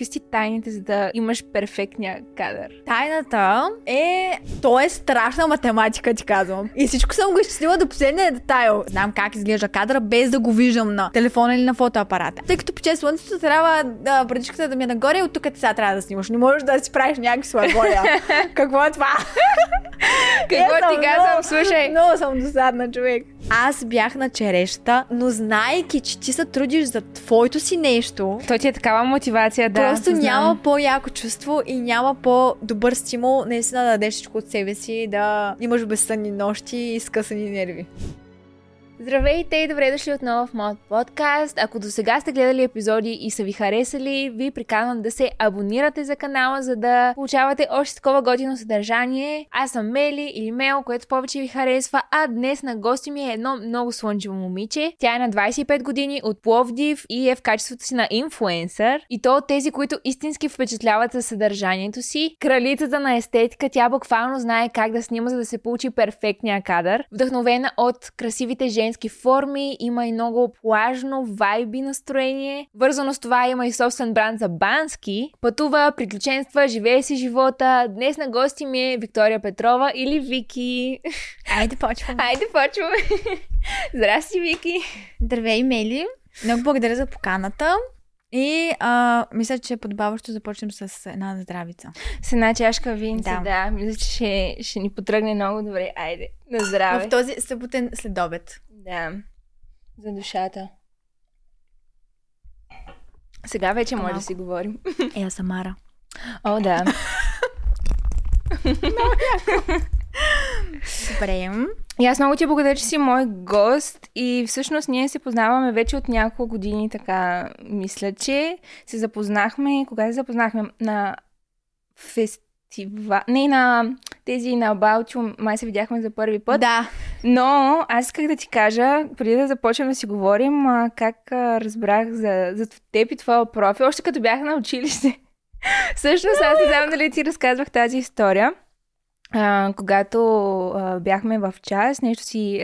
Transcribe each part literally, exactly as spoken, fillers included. какви си тайните, за да имаш перфектния кадър? Тайната е... То е страшна математика, ти казвам. И всичко съм го изчислила до последния детайл. Знам как изглежда кадъра, без да го виждам на телефона или на фотоапарата. Тъй като пече слънцето, трябва да, брадичката да ми е нагоре и от тук сега трябва да снимаш. Не можеш да си правиш някакви слагоя. Какво е това? Какво ти казвам, слушай? Много съм досадна, човек. Аз бях на череща, но знаейки, че ти се трудиш за твоето си нещо... То ти е такава мотивация, да. Просто знам. Няма по-яко чувство и няма по-добър стимул наистина да дадеш всичко от себе си, да имаш безсънни нощи и скъсани нерви. Здравейте и добре дошли отново в моят подкаст. Ако до сега сте гледали епизоди и са ви харесали, ви приканвам да се абонирате за канала, за да получавате още такова готино съдържание. Аз съм Мели или Мел, което повече ви харесва, а днес на гости ми е едно много слънчево момиче. Тя е на двайсет и пет години от Пловдив и е в качеството си на инфлуенсър. И то от тези, които истински впечатляват със съдържанието си. Кралицата на естетика, тя буквално знае как да снима, за да се получи перфектния кадър. Вдъхновена от красивите жени форми, има и много плажно вайби настроение. Вързано с това има и собствен бранд за бански. Пътува, приключенства, живее си живота. Днес на гости ми е Виктория Петрова или Вики. Айде почваме. Айде почваме. Здрасти, Вики. Здравей, Мели. Много благодаря за поканата. И а, мисля, че подобаващо започнем с една здравица. С една чашка винце, да. да. Мисля, че ще, ще ни потръгне много добре. Айде, на здраве. В този съботен следобед. Да, за душата. Сега вече може да си говорим. Е, аз съм Мара. О, да. Добре. И аз много ти благодаря, че си мой гост и всъщност ние се познаваме вече от няколко години, така мисля, че се запознахме. Кога се запознахме? На фест. Тива... Не, на тези на Балтио май се видяхме за първи път. Да. Но аз исках да ти кажа, преди да започнем да си говорим, как разбрах за, за теб и твоя профил, още като бях на училище. Всъщност аз не знам дали ти разказвах тази история. А, когато а, бяхме в час, нещо си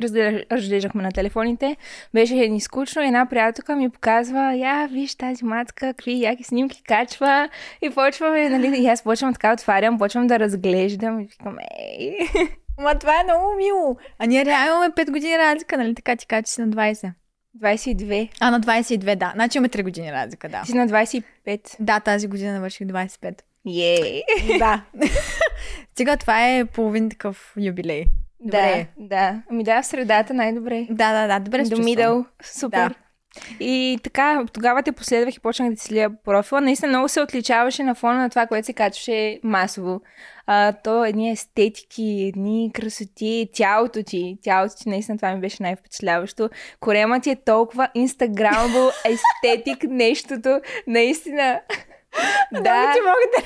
разглеждахме на телефоните, беше ни скучно, една приятелка ми показва, я, виж тази матка, какви яки снимки качва и почваме, нали, и аз почвам така, отварям, почвам да разглеждам и викам, ей. Ама това е много мило, а ние реално имаме пет години разлика, нали, така ти качи си на двайсет. двайсет и две. А, на двайсет и две, да, значи имаме три години разлика, да. Ти си на двайсет и пет. Да, тази година навърших двайсет и пет. Ей! Yeah. Да. Сега това е половин такъв юбилей. Добре. Да, да. Ами да, в средата най-добре. Да, да, да. Добре се чувствам. До middle. Супер. Да. И така, тогава те последвах и почнах да си следя профила. Наистина много се отличаваше на фона на това, което се качваше масово. А, то едни естетики, едни красоти, тялото ти. Тялото ти, наистина това ми беше най-впечатляващо. Корема ти е толкова инстаграмбъл, естетик, нещото. Наистина... Да, да ти мога да...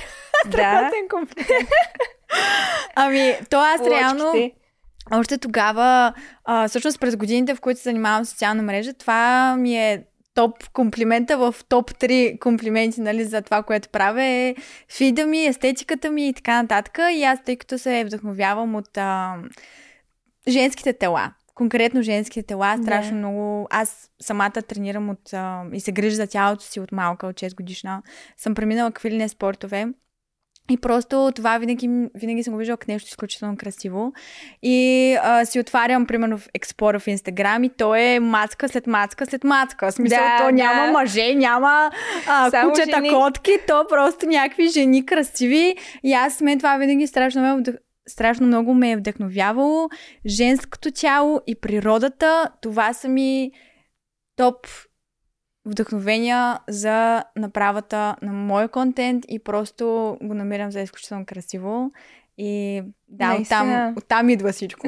Страхотен комплимент. Ами, то аз Лочките. реално... Още тогава, а, всъщност през годините, в които се занимавам с социална мрежа, това ми е топ комплимента в топ три комплименти, нали, за това, което правя е фида ми, естетиката ми и така нататък. И аз, тъй като се вдъхновявам от а, женските тела. Конкретно женските тела, страшно yeah. много. Аз самата тренирам от, а, и се грижа за тялото си от малка, от шест годишна. Съм преминала какви ли не спортове. И просто това винаги, винаги съм го виждала като нещо изключително красиво. И а, си отварям, примерно, в Експлора в Инстаграм и то е мацка след мацка след мацка. В смисъл, да, то да. няма мъже, няма а, кучета, жени. Котки, то просто някакви жени красиви. И аз мен това винаги страшно ме вдъхновява. Страшно много ме е вдъхновявало. Женското тяло и природата, това са ми топ вдъхновения за направата на мой контент и просто го намирам за изключително красиво. И да, оттам, оттам идва всичко.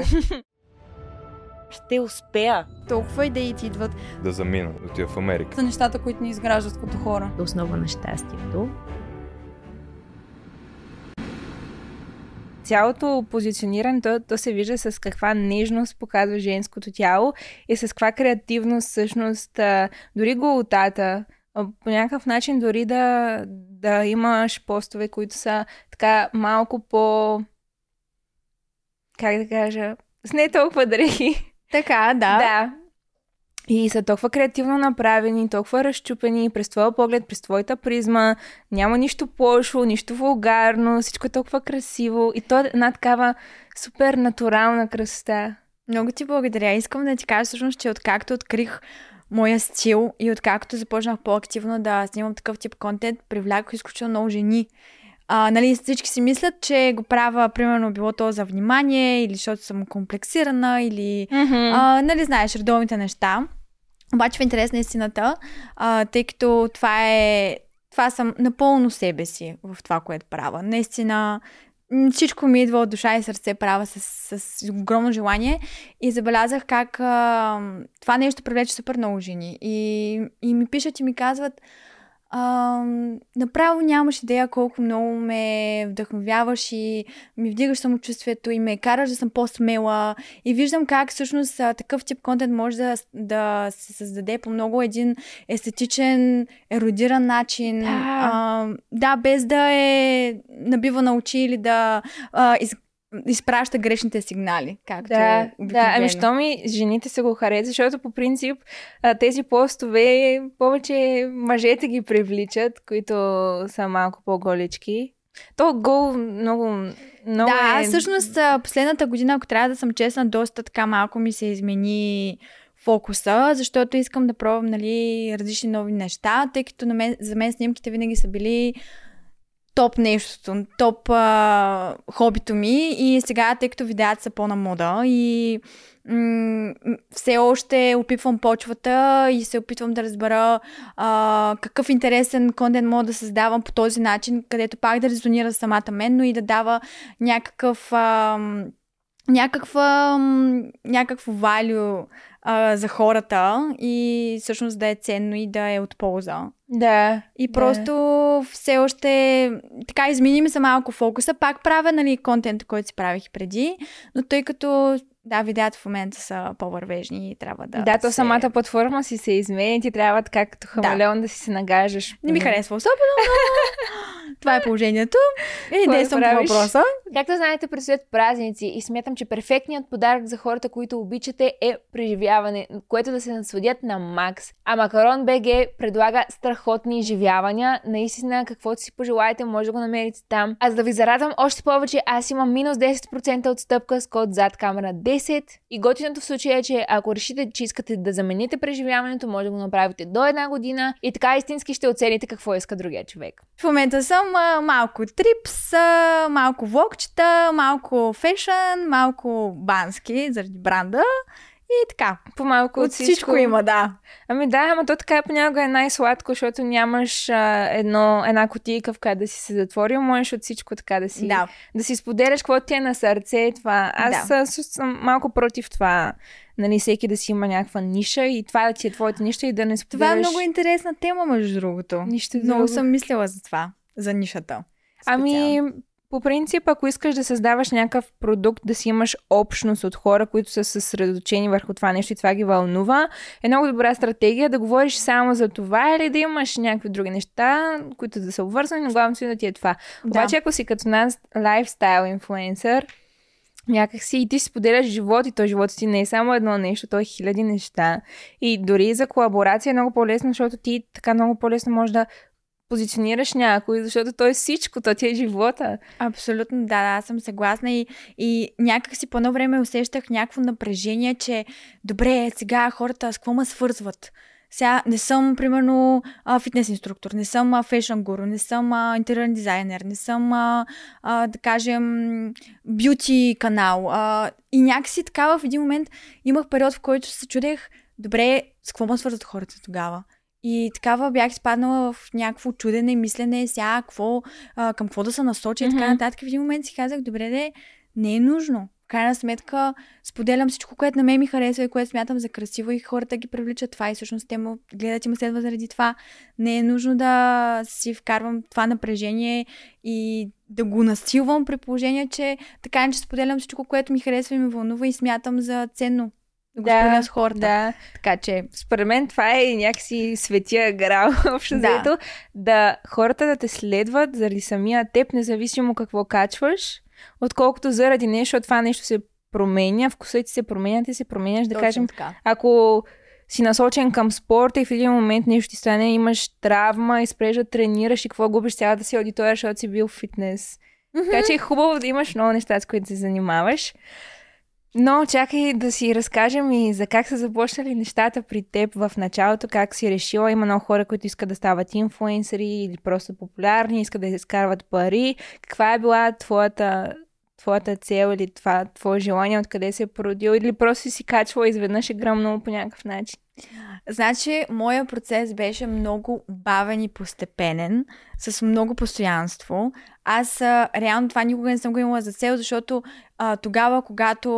Ще успея. Толкова идеи ти идват. Да замина, отива в Америка. За нещата, които ни изграждат като хора. Основа на щастието. Цялото позициониране, то, то се вижда с каква нежност показва женското тяло и с каква креативност всъщност, дори голотата, по някакъв начин дори да, да имаш постове, които са така малко по... Как да кажа? С не толкова дрехи. Така, да. Да. И са толкова креативно направени, толкова разчупени, през твоя поглед, през твоята призма. Няма нищо пошло, нищо вулгарно, всичко е толкова красиво. И то е една такава супер натурална красота. Много ти благодаря. Искам да ти кажа всъщност, че откакто открих моя стил и откакто започнах по-активно да снимам такъв тип контент, привлякох изключително много жени. А, нали, всички си мислят, че го правя, примерно, било то за внимание, или защото съм комплексирана, или, mm-hmm. а, нали, знаеш, редовните неща. Обаче в интерес на истината, а, тъй като това е, това съм напълно себе си в това, което правя. Наистина, всичко ми идва от душа и сърце, правя с, с огромно желание и забелязах как а, това нещо привлече супер много жени. И, и ми пишат и ми казват, Uh, направо нямаш идея колко много ме вдъхновяваш и ми вдигаш самочувствието и ме караш да съм по-смела и виждам как всъщност такъв тип контент може да, да се създаде по много един естетичен, еродиран начин, да, uh, да без да е набива на очи или да uh, из, изпраща грешните сигнали, както да, е обикновено. Да, ами що ми жените се го харесат, защото по принцип тези постове повече мъжете ги привличат, които са малко по-голички. То гол много, много да, е... Да, всъщност последната година, ако трябва да съм честна, доста така малко ми се измени фокуса, защото искам да пробвам, нали, различни нови неща, тъй като на мен, за мен снимките винаги са били топ нещото, топ а, хобито ми и сега, тъй като видеята са по-на мода и м- все още опитвам почвата и се опитвам да разбера а, какъв интересен контент мога да създавам по този начин, където пак да резонира самата мен, но и да дава някакъв а, някаква, някакво value а, за хората и всъщност да е ценно и да е от полза. Да. И да. Просто все още така изменим се малко фокуса. Пак правя, нали, контент, който си правих преди, но тъй като да, видеята в момента са по-вървежни и трябва да... Да, то се... самата платформа си се измени, ти трябва така като хамелеон да. да си се нагаждаш. Не ми харесва особено, но това е положението. И действам по въпроса. Както знаете, предстоят празници и смятам, че перфектният подарък за хората, които обичате, е преживяване, което да се насладят на макс. А Макарон би джи предлага страхотни изживявания. Наистина, каквото си пожелаете, може да го намерите там. А за да ви зарадвам още повече, аз имам минус десет процента отстъпка с код ZADKAMERA десет. И готиното в случая е, че ако решите, че искате да замените преживяването, може да го направите до една година и така истински ще оцените какво иска другия човек. В момента съм а, малко трипс, а, малко влогчета, малко фешън, малко бански заради бранда и така. По-малко от, от всичко. всичко има, да. Ами да, ама то така понякога е най-сладко, защото нямаш а, едно, една кутийка, в която да си се затворил, можеш от всичко така да си, да. Да си споделяш какво ти е на сърце. Това. Аз да. съм малко против това. Нали, всеки да си има някаква ниша и това да ти е твоята ниша и да не споделяш. Това е много интересна тема, между другото. Нищо друго. Много съм мислила за това, за нишата. Специално. Ами... По принцип, ако искаш да създаваш някакъв продукт, да си имаш общност от хора, които са съсредоточени върху това нещо и това ги вълнува, е много добра стратегия да говориш само за това или да имаш някакви други неща, които да са обвързани, но главно си да ти е това. Да. Обаче, ако си като нас лайфстайл инфлуенсър, някак си и ти споделяш живот и то живота си не е само едно нещо, то е хиляди неща. И дори за колаборация е много по-лесно, защото ти така много по-лесно можеш да позиционираш някой, защото той е всичко, той ти е живота. Абсолютно, да, да, аз съм съгласна и, и някак си по едно време усещах някакво напрежение, че добре, сега хората с какво ме свързват? Сега не съм, примерно, фитнес инструктор, не съм фешън гуру, не съм интериор дизайнер, не съм, а, а, да кажем, бюти канал. А, и някакси така в един момент имах период, в който се чудех, добре, с какво ме свързват хората тогава? И такава бях изпаднала в някакво чудене, мислене, сега, какво, а, към какво да се насочи и mm-hmm. така нататък. В един момент си казах, добре де, не е нужно. В крайна сметка споделям всичко, което на мен ми харесва и което смятам за красиво и хората ги привличат това и всъщност те му гледат и ме следва заради това. Не е нужно да си вкарвам това напрежение и да го насилвам при положение, че така не че споделям всичко, което ми харесва и ме вълнува и смятам за ценно. Да, хората. Да. Така че, според мен това е някакси светия грал общо заето. Да. да хората да те следват заради самия теб, независимо какво качваш, отколкото заради нещо, това нещо се променя, вкусът ти се променя, ти се променяш, да. Точно кажем, така. Ако си насочен към спорта и в един момент нещо ти стане, имаш травма и спреш да тренираш и какво губиш цялата си аудитория, защото си бил в фитнес. Mm-hmm. Така че е хубаво да имаш много неща, с които се занимаваш. Но чакай да си разкажем и за как са започнали нещата при теб в началото, как си решила. Има много хора, които искат да стават инфлуенсъри или просто популярни, искат да изкарват пари. Каква е била твоята, твоята цел или това, твое желание, откъде се е породило, или просто си качвала изведнъж е гръмнало по някакъв начин? Значи, моя процес беше много бавен и постепенен, с много постоянство. Аз а, реално това никога не съм го имала за цел, защото а, тогава, когато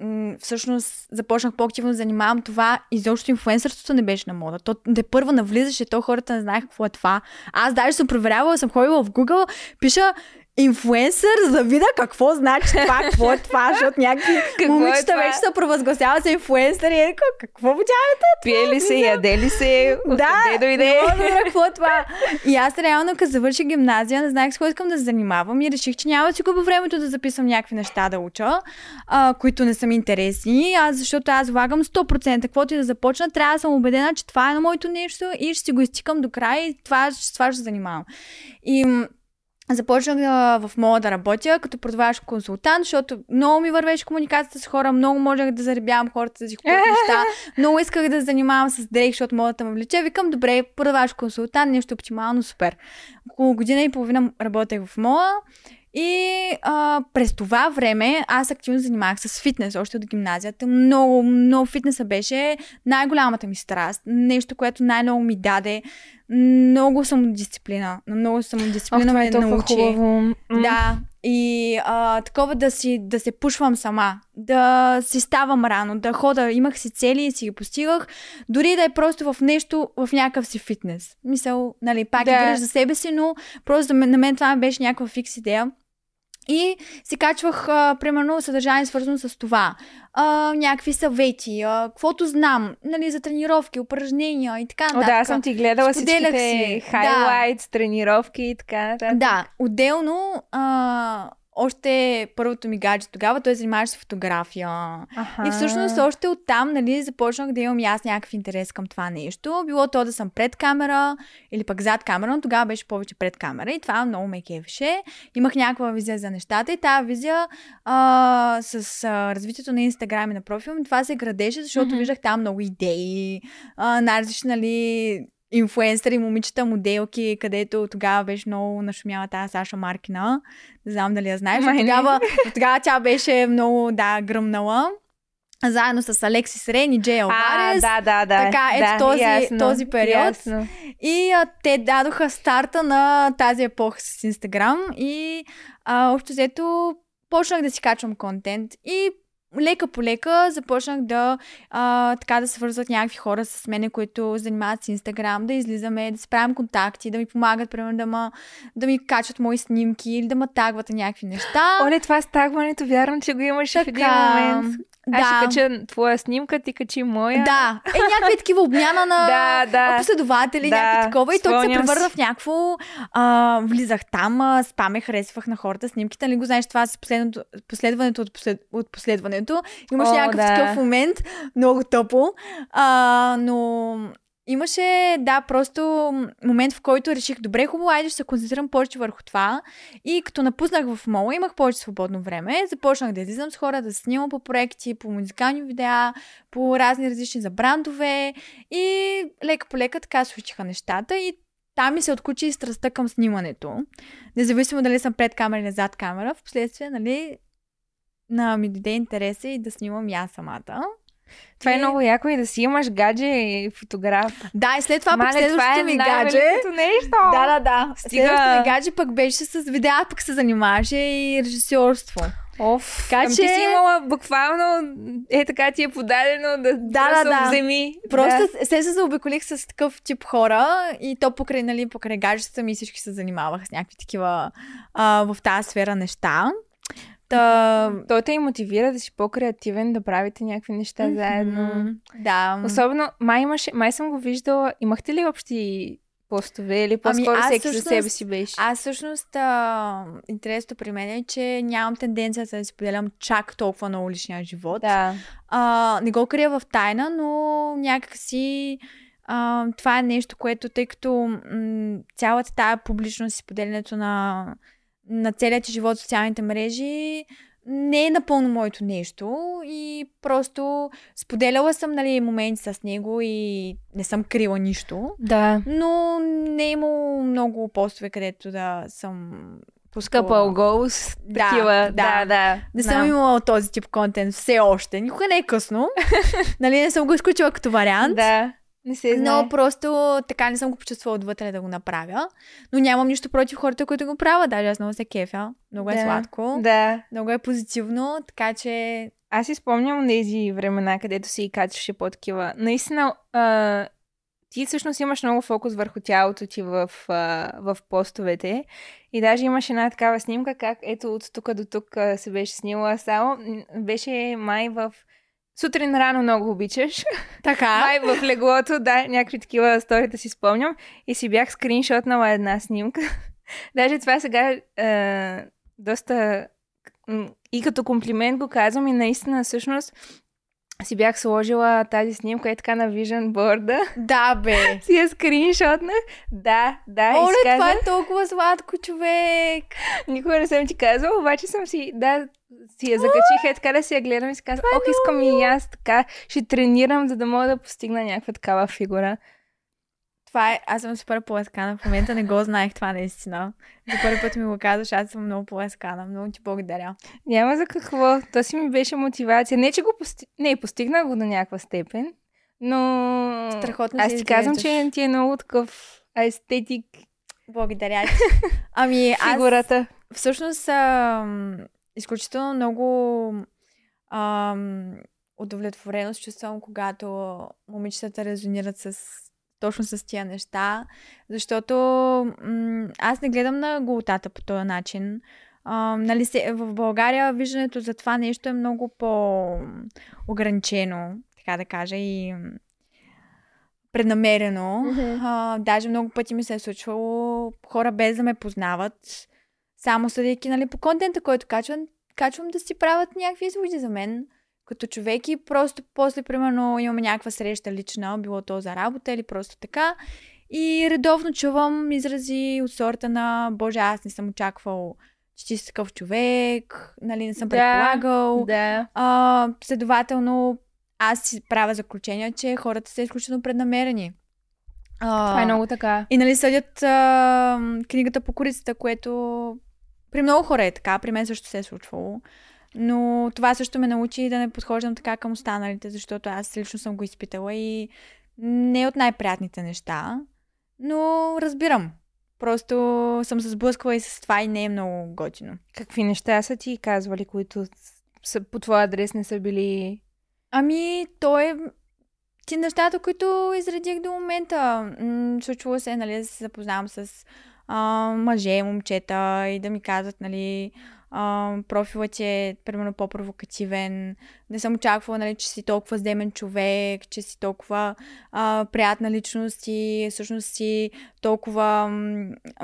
м- всъщност започнах по-активно да занимавам това, изобщо инфлуенсърството не беше на мода. То те първо навлизаше, то хората не знаеха какво е това. Аз даже съм проверявала, съм ходила в Google, пиша инфлуенсър, за да видя какво значи това, какво е това, защото някакви момичета е вече се провъзгласяват за инфлуенсър и еко, какво обучавате? Пие ли се, яде ли се, да, дойде. Да, какво е това? И аз реално, като завърших гимназия, не знаех с кой искам да се занимавам и реших, че няма да си губя времето да записвам някакви неща да уча, а, които не са ми интересни, аз, защото аз влагам сто процента, каквото и да започна, трябва да съм убедена, че това е на моето нещо и ще си го изтикам до края и това, това ще се занимавам. И започнах да, в мола да работя като продаваш консултант, защото много ми вървеше комуникацията с хора, много можех да заребявам хората да си купуват неща, много исках да занимавам с дрейк, защото модата ме влече. Викам, добре, продаваш консултант, нещо оптимално, супер. Около година и половина работех в мола и а, през това време аз активно занимавах с фитнес, още от гимназията. Много, много фитнеса беше най-голямата ми страст, нещо, което най-много ми даде. Много самодисциплина. Много самодисциплина ме научи. Хубаво. Да. И а, такова да, си, да се пушвам сама. Да си ставам рано. Да хода. Имах си цели и си ги постигах. Дори да е просто в нещо, в някакъв си фитнес. Мисъл, нали, пак да играш за себе си, но просто на мен това беше някаква фикс идея. И си качвах, а, примерно, съдържание свързано с това. А, някакви съвети, а, каквото знам, нали, за тренировки, упражнения и така нататък. О, да, аз съм ти гледала всичките си хайлайтс, да, тренировки и така нататък. Да, отделно, а, още първото ми гадже тогава, той занимаваше с фотография. Аха. И всъщност още оттам, нали, започнах да имам аз някакъв интерес към това нещо. Било то да съм пред камера или пък зад камера, но тогава беше повече пред камера и това много ме кефеше. Имах някаква визия за нещата и тази визия а, с а, развитието на Инстаграм и на профил ми, това се градеше, защото mm-hmm. виждах там много идеи, а, най-различни, нали, инфлуенсъри, момичета, моделки, където тогава беше много нашумяла тази Саша Маркина. Не знам дали я знаеш. Тогава, тогава тя беше много, да, гръмнала. Заедно с Алексис Рен и Джей Алварес. А, да, да, да. Така, ето да, този, ясно, този период. Ясно. И а, те дадоха старта на тази епоха с Инстаграм и а, общо взето почнах да си качвам контент и лека по лека започнах да а, така да се свързват някакви хора с мене, които занимават с Инстаграм, да излизаме, да си правим контакти, да ми помагат, примерно, да, ма, да ми качат мои снимки или да ме тагват някакви неща. Оле, това с тагването, вярвам, че го имаш така, в един момент. Да. Аз ще кача твоя снимка, ти качи моя. Да, е някакви такива обмяна на да, да, последователи, да, някакви такова и то се превърна в някакво а, влизах там, а, спаме, харесвах на хората снимките, нали го знаеш това с последването от, послед... от последването. Имаш О, някакъв да. такъв момент, много топо, а, но имаше, да, просто момент, в който реших, добре, хубаво, айде ще се концентрирам повече върху това. И като напуснах в мола, имах повече свободно време, започнах да излизам с хора, да снимам по проекти, по музикални видеа, по разни различни за брандове и лека по лека така случиха нещата и там ми се отключи и страстта към снимането. Независимо дали съм пред камера или зад камера, в последствие, нали, на ми дойде интереса и да снимам я самата. Това е, е много яко и да си имаш гадже и фотограф. Да, и след това Мале, пък следващото е ми гадже. Да, да, да. Стига... Следващото ми гадже пък беше с видеа, пък се занимаваше и режисьорство. Оф, така, че... ти си имала буквално, е така ти е подадено да, да, да, да. вземи. Просто да. се се заобиколих с такъв тип хора и то покрай, нали, покрай гаджета ми всички се занимавах с някакви такива а, в тази сфера неща. Та... Той те и мотивира да си по-креативен, да правите някакви неща mm-hmm. заедно. Да. Особено, май, имаш, май съм го виждала, имахте ли общи постове или по-скоро ами всеки за себе си беше? Аз всъщност а, интересното при мен е, че нямам тенденцията да си поделям чак толкова на уличния живот. Да. А, не го крия в тайна, но някакси а, това е нещо, което тъй като м- цялата тая публичност и поделянето на, на целият живот в социалните мрежи не е напълно моето нещо и просто споделяла съм, нали, моменти с него и не съм крила нищо. Да. Но не е имало много постове, където да съм поскъпал голос. Да, да, да, да. Не съм да. имала този тип контент все още. Никога не е късно. Нали, не съм го изключила като вариант. Да. Не се знае. Но просто така не съм го почувствала отвътре да го направя. Но нямам нищо против хората, които го правят. Даже аз много се кефя. Много е да, сладко. Да. Много е позитивно, така че... Аз си спомням тези времена, където си и качваше по-такива. Наистина, а, ти всъщност имаш много фокус върху тялото ти в, а, в постовете. И даже имаш една такава снимка, как ето от тук до тук се беше снила само. Беше май в... Сутрин рано много обичаш. Така. Май в леглото, да, някакви такива сторита си спомням. И си бях скриншотнала една снимка. Даже това сега е, доста и като комплимент го казвам и наистина всъщност си бях сложила тази снимка е така на Vision Board-а. Да, бе. Си я скриншотнах. Да, да. Оле, изказа... това е толкова сладко, човек. Никога не съм ти казвала, обаче съм си... Да, си я закачих, е така да си я гледам и си казвам, ох, искам и аз така, ще тренирам, за да мога да постигна някаква такава фигура. Това е, аз съм супер поласкана в момента, не го знаех това наистина. За първи път ми го казваш, аз съм много поласкана, много ти благодаря. Няма за какво, то си ми беше мотивация. Не, че го пости... не, постигнах го до някаква степен, но страхотно аз ти казвам, че ти е много такъв естетик. Благодаря ти. Ами аз фигурата. Всъщност изключително много ам, удовлетвореност чувствам, когато момичетата резонират с, точно с тия неща, защото м- аз не гледам на голотата по този начин. Ам, нали се, в България виждането за това нещо е много по-ограничено, така да кажа, и преднамерено. Mm-hmm. А, даже много пъти ми се е случвало хора без да ме познават, само съдейки, нали, по контента, който качвам, качвам да си правят някакви изводи за мен като човек и просто после, примерно, имаме някаква среща лична, било то за работа или просто така. И редовно чувам изрази от сорта на Боже, аз не съм очаквал, че ти си такъв човек, нали, не съм да, предполагал. Да. А, следователно, аз си правя заключение, че хората са изключително преднамерени. А, Това е много така. И нали съдят а, книгата по корицата, което... При много хора е така, при мен също се е случвало, но това също ме научи да не подхождам така към останалите, защото аз лично съм го изпитала и не е от най-приятните неща, но разбирам. Просто съм се сблъсквала и с това и не е много готино. Какви неща са ти казвали, които са, по твой адрес не са били? Ами, то е... Ти нещата, които изредих до момента, м- случвало се, нали, да се запознавам с... Uh, мъже, момчета и да ми казват, нали, uh, профилът е, примерно, по-провокативен, не съм очаквала, нали, че си толкова земен човек, че си толкова uh, приятна личност и всъщност си толкова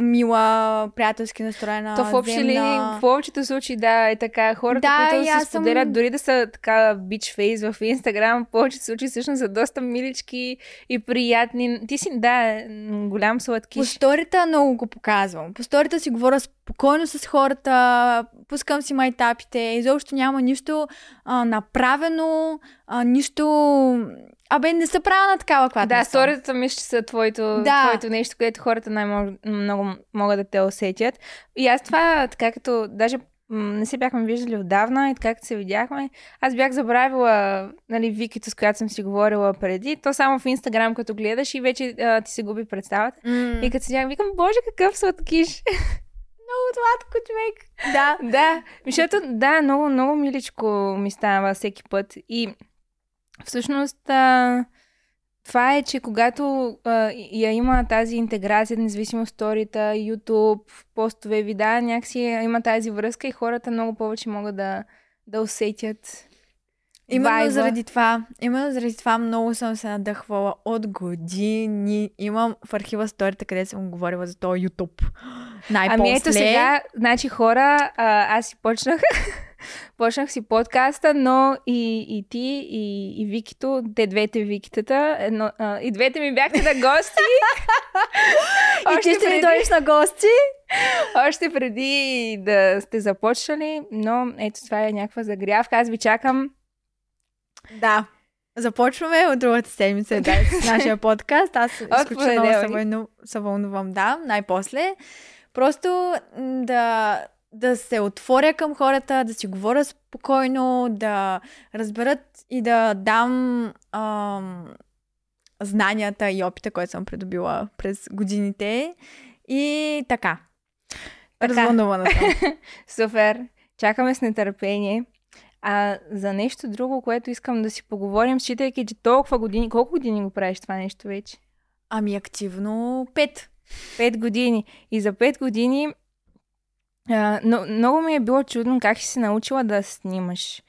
мила, приятелски настроена, земна. То в общи ли, в повечето случаи, да, е така, хората, да, които се споделят, съм... дори да са така бич фейс в Инстаграм, в повечето случаи всъщност са доста милички и приятни. Ти си, да, голям сладкиш. По сторията много го показвам. По сторията си говоря спокойно с хората, пускам си майтапите, изобщо няма нищо а, направено, а, нищо... Абе, не са правена такава квадрата. Да, сторията мисля, че са твоето, да. твоето нещо, което хората най-много могат да те усетят. И аз това, така като даже не се бяхме виждали отдавна и така като се видяхме, аз бях забравила, нали, Викито, с която съм си говорила преди. То само в Инстаграм, като гледаш и вече а, ти се губи представата. Mm. И като седях, викам, Боже, какъв сладкиш! Много сладко, човек! Да, да. Защото, да, много, много миличко ми става всеки път. И всъщност, а, това е, че когато а, я има тази интеграция, независимо сторията, YouTube, постове, вида, някакси има тази връзка и хората много повече могат да, да усетят. Именно вайба. Заради това, именно заради това много съм се надъхвала от години. Имам в архива сторията, където съм говорила за този YouTube. Най-после. Ами ето сега, значи хора, а, аз си почнах, почнах си подкаста, но и, и ти, и, и Викито, те двете Викитата, едно, а, и двете ми бяхте на гости. И ти ще преди... дойдеш на гости? Още преди да сте започнали, но ето това е някаква загрявка. Аз ви чакам. Да. Започваме от другата седмица да, с нашия подкаст. Аз изключително се вълнувам, да, най-после. Просто да, да се отворя към хората, да си говоря спокойно, да разберат и да дам ам, знанията и опита, който съм придобила през годините. И така. Развълнувана съм. Супер. Чакаме с нетърпение. А за нещо друго, което искам да си поговорим, считайки, че толкова години... Колко години го правиш това нещо вече? Ами активно пет. Пет години. И за пет години а, но, много ми е било чудно как си се научила да снимаш.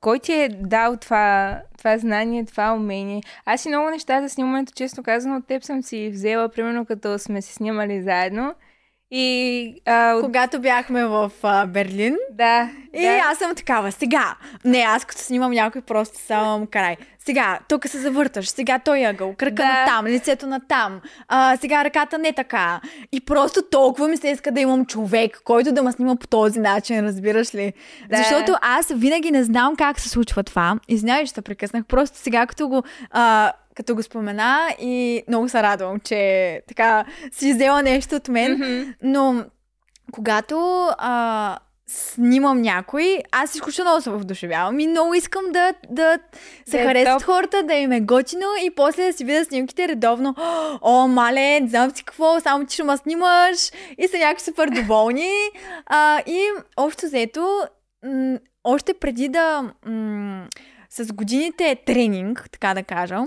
Кой ти е дал това, това знание, това умение? Аз и много неща за снимането, честно казано, от теб съм си взела, примерно като сме се снимали заедно. И, а, от... Когато бяхме в а, Берлин. Да. И да. Аз съм такава. Сега. Не, аз като снимам някой, просто съм край. Сега, тук се завърташ. Сега той ъгъл. Кръка да. На там, лицето на там. А, сега ръката не така. И просто толкова ми се иска да имам човек, който да ме снима по този начин, разбираш ли? Да. Защото аз винаги не знам как се случва това. И знаеш, че се прекъснах. Просто сега, като го... А, като го спомена и много се радвам, че така си взела нещо от мен, mm-hmm. но когато а, снимам някой, аз изключително се вдушевявам и много искам да, да се харесат хората, да им е готино и после да си видя снимките редовно. О, мале, не знам си какво, само ти ще ме снимаш и са някакви супер доволни. А, и общо взето, м- още преди да м- с годините тренинг, така да кажа,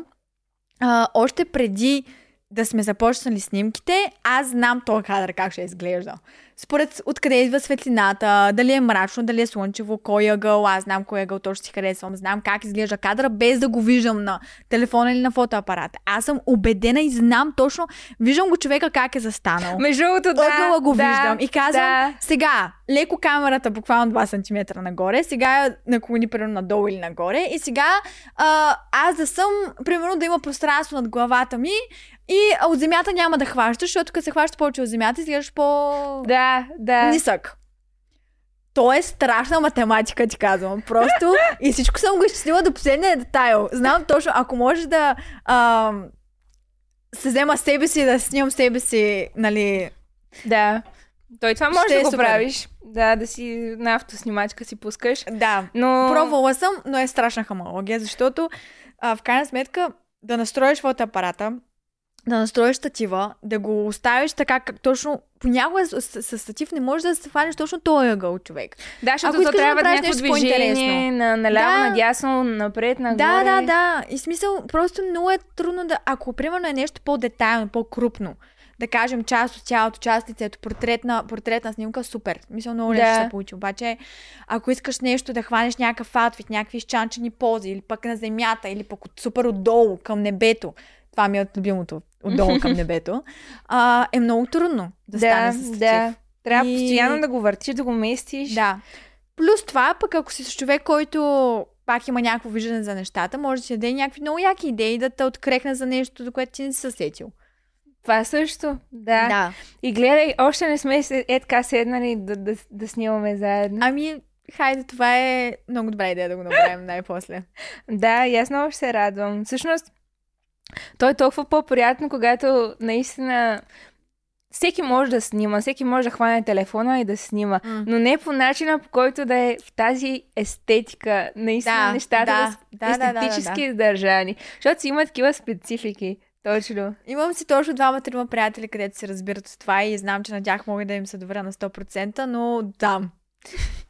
Uh, още преди да сме започнали снимките, аз знам този кадър как ще изглежда. Според откъде идва светлината, дали е мрачно, дали е слънчево, кой ъгъл, аз знам кой ъгъл точно си харесвам, знам как изглежда кадъра, без да го виждам на телефона или на фотоапарата. Аз съм убедена и знам точно, виждам го човека как е застанал. Между другото, да, ъгъла го да, виждам и казвам, да. Сега, леко камерата буквално два сантиметра нагоре, сега наклони примерно надолу или нагоре и сега а, аз да съм, примерно да има пространство над главата ми, и от земята няма да хващаш, защото като се хващаш повече от земята, изглеждаш по... Да, да. Нисък. То е страшна математика, ти казвам. Просто и всичко съм го изчислила до последния детайл. Знам точно, ако можеш да а, се взема себе си, да снимам себе си, нали... Да. Той това може да го супер. Правиш. Да, да си на автоснимачка си пускаш. Да. Но... Пробвала съм, но е страшна хамология, защото а, в крайна сметка да настроиш фотоапарата, да настроиш статива, да го оставиш така, как точно... Понякога с, с статив не можеш да се хванеш точно този ъгъл човек. Да, защото ако то трябва да правиш нещо по-интересно. На, наляво, да. Надясно, напред, нагоре. Да, да, да. И смисъл, просто много е трудно да... Ако, примерно, е нещо по-детайлно, по-крупно, да кажем част от тялото, част лицето, портретна, портретна снимка, супер. Мисля, много лесно да. Ще се получи. Обаче, ако искаш нещо да хванеш някакъв аутфит, някакви изчанчени пози, или пък на земята, или пък от, супер отдолу, към небето, това ми е от любимото. Отдолу към небето, а, е много трудно да, да стане с статив. Да. Трябва и... постоянно да го въртиш, да го местиш. Да. Плюс това, пък ако си с човек, който пак има някакво виждане за нещата, може да си даде някакви много яки идеи да те открехна за нещо, до което ти не си съсетил. Това също, да. да. И гледай, още не сме е така седнали да, да, да снимаме заедно. Ами, хайде, това е много добра идея да го направим най-после. Да, и аз много ще се радвам. Всъщност, то е толкова по-приятно, когато наистина всеки може да снима, всеки може да хване телефона и да снима, mm. но не по начина, по който да е в тази естетика, наистина да, нещата да, да, естетически да, да, да. Държани, защото си има такива специфики. Точно. Имам си точно двама-трима приятели, където се разбират от това и знам, че на тях мога да им се доверя на сто процента, но да.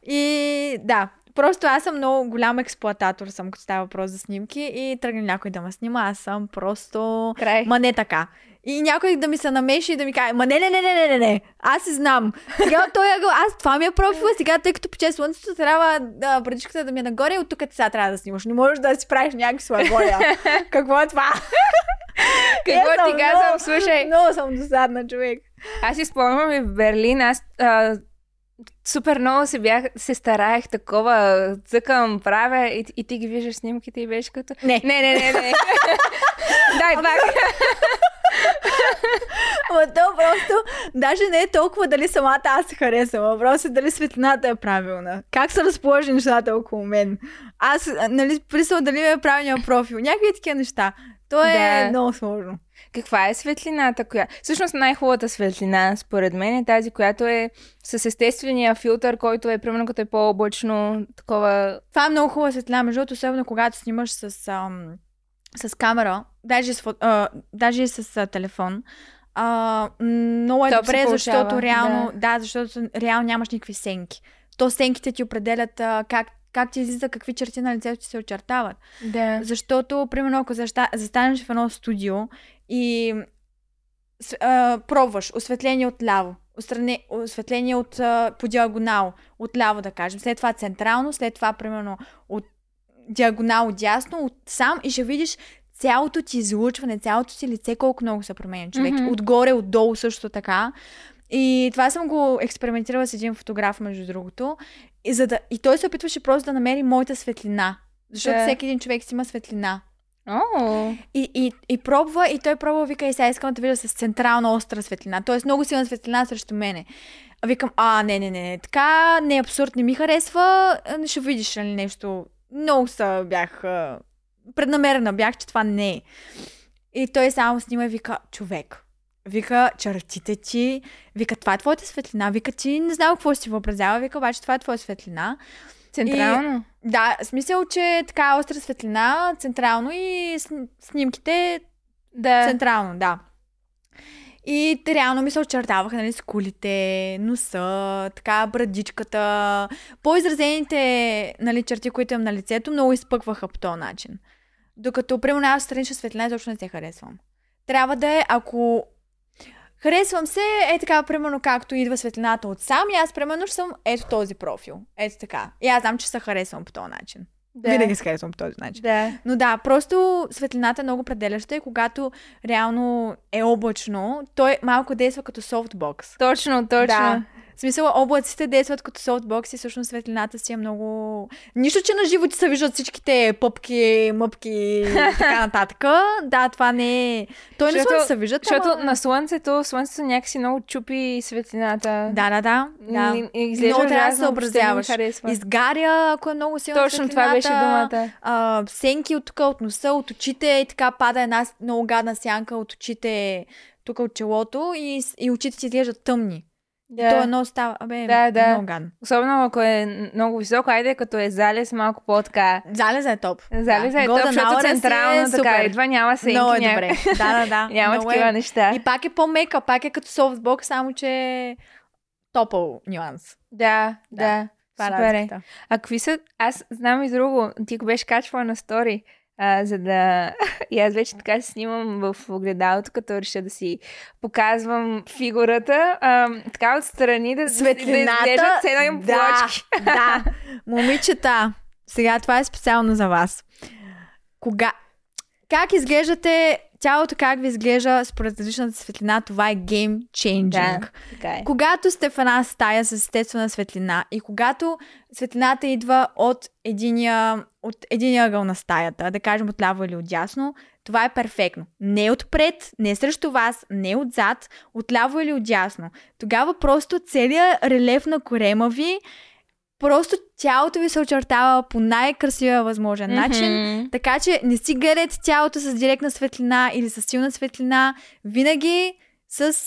И да. Просто аз съм много голям експлоататор, съм като става въпрос за снимки и тръгне някой да ме снима, аз съм просто... Край. Ма не така. И някой да ми се намеши и да ми каже, ма не, не, не, не, не, не, аз си знам. Сега той е, аз това ми е профила, сега тъй като пече слънцето, трябва да, брадичката да ми е нагоре, от тук ти сега трябва да снимаш. Не можеш да си правиш някакви своеволия. Какво е това? Какво е, ти казвам, слушай. Много съм досадна, човек. Аз си спомням и в Берлин, аз а, супер много се, бях, се стараех такова, цъкам, правя и, и ти ги виждаш снимките и беше като... Не, не, не, не, не. Дай пак. Ама то просто даже не е толкова дали самата аз се харесвам, въпросът е дали светлината е правилна. Как са разположени нещата около мен? Аз, нали, присъл дали ми е правилния профил. Някакви такива неща. То е да. Много сложно. Каква е светлината? Коя... Всъщност най-хубавата светлина, според мен, е тази, която е с естествения филтър, който е, примерно, като е по-облачно, такова... Това е много хубава светлина, между другото, особено когато снимаш с... Ам... с камера, даже с, а, даже с а, телефон. А, много е топ добре, защото реално, да. Да, защото реално нямаш никакви сенки. То сенките ти определят а, как, как ти излиза, какви черти на лицето ти се очертават. Да. Защото, примерно, ако заста, застанеш в едно студио и а, пробваш осветление от ляво, осветление от а, по диагонал, от ляво да кажем, след това централно, след това, примерно, от диагонал дясно, сам и ще видиш цялото ти излъчване, цялото ти лице, колко много се променя човек. Mm-hmm. Отгоре, отдолу също така. И това съм го експериментирала с един фотограф, между другото. И, за да... и той се опитваше просто да намери моята светлина. Защото yeah. всеки един човек си има светлина. Oh. И, и, и пробва, и той пробва, вика, и сега искам да видя с централна остра светлина. Тоест много силна светлина срещу мене. А викам, а, не, не, не, не, така, не, абсурд, не ми харесва, ще видиш ли нещо. Много са бях, преднамерена бях, че това не е. И той само снима и вика, човек, вика, чертите ти, вика, това е твоята светлина, вика, ти не знам какво си въобразява, вика, обаче това е твоя светлина. Централно? И, да, смисъл, че така остра светлина, централно и снимките да. Централно, да. И реално ми се очертаваха, нали, скулите, носа, така, брадичката. По-изразените, нали, черти, които имам на лицето, много изпъкваха по този начин. Докато, примерно, аз странична светлина точно не се харесвам. Трябва да е, ако харесвам се, е така, примерно, както идва светлината отсам, и аз, примерно, ще съм ето този профил. Ето така. И аз знам, че се харесвам по този начин. Да. Винаги се харесвам по този начин. Да. Но да, просто светлината е много определяща и когато реално е облачно, той малко действа като софтбокс. Точно, точно. Да. В смисъл, облаците действат като софтбокс и всъщност светлината си е много... Нищо, че на живо ти се виждат всичките пъпки, мъпки и така нататък. Да, това не е... Той на слънце се виждат. Защото ама... на слънцето, слънцето някакси много чупи светлината. Да, да, да. да. Много трябва да се образяваш. Изгаря, ако е много силна точно светлината. Точно това беше думата. А, сенки от тук, от носа, от очите и така пада една много гадна сянка от очите, тук от челото и, и очите ти изглеждат тъмни. Да. То едно става, бе, да, да. Много гадно. Особено ако е много високо, айде като е залез малко по-така. Залез е топ. Залез да. Е топ, защото централно е така, едва няма сенки. Много е няк... добре. Да, да, да. Няма много такива е... неща. И пак е по-мека, пак е като софтбокс, само че е топъл нюанс. Да, да. да. Супер е. А какви са... Аз знам и друго, ти го беше качвала на стори. А, за да... И аз вече така се снимам в огледалото, като реша да си показвам фигурата. А, така отстрани да светлината, да им плочки. Да, да. Момичета, сега това е специално за вас. Кога... Как изглеждате, тялото как ви изглежда според различната светлина, това е game changing. Да, така е. Когато сте в една стая с естествена светлина и когато светлината идва от единия, от единия ъгъл на стаята, да кажем от ляво или от дясно, това е перфектно. Не отпред, не срещу вас, не отзад, от ляво или от дясно. Тогава просто целият релеф на корема ви, просто тялото ви се очертава по най-красивия възможен mm-hmm. начин, така че не си гледайте тялото с директна светлина или с силна светлина, винаги с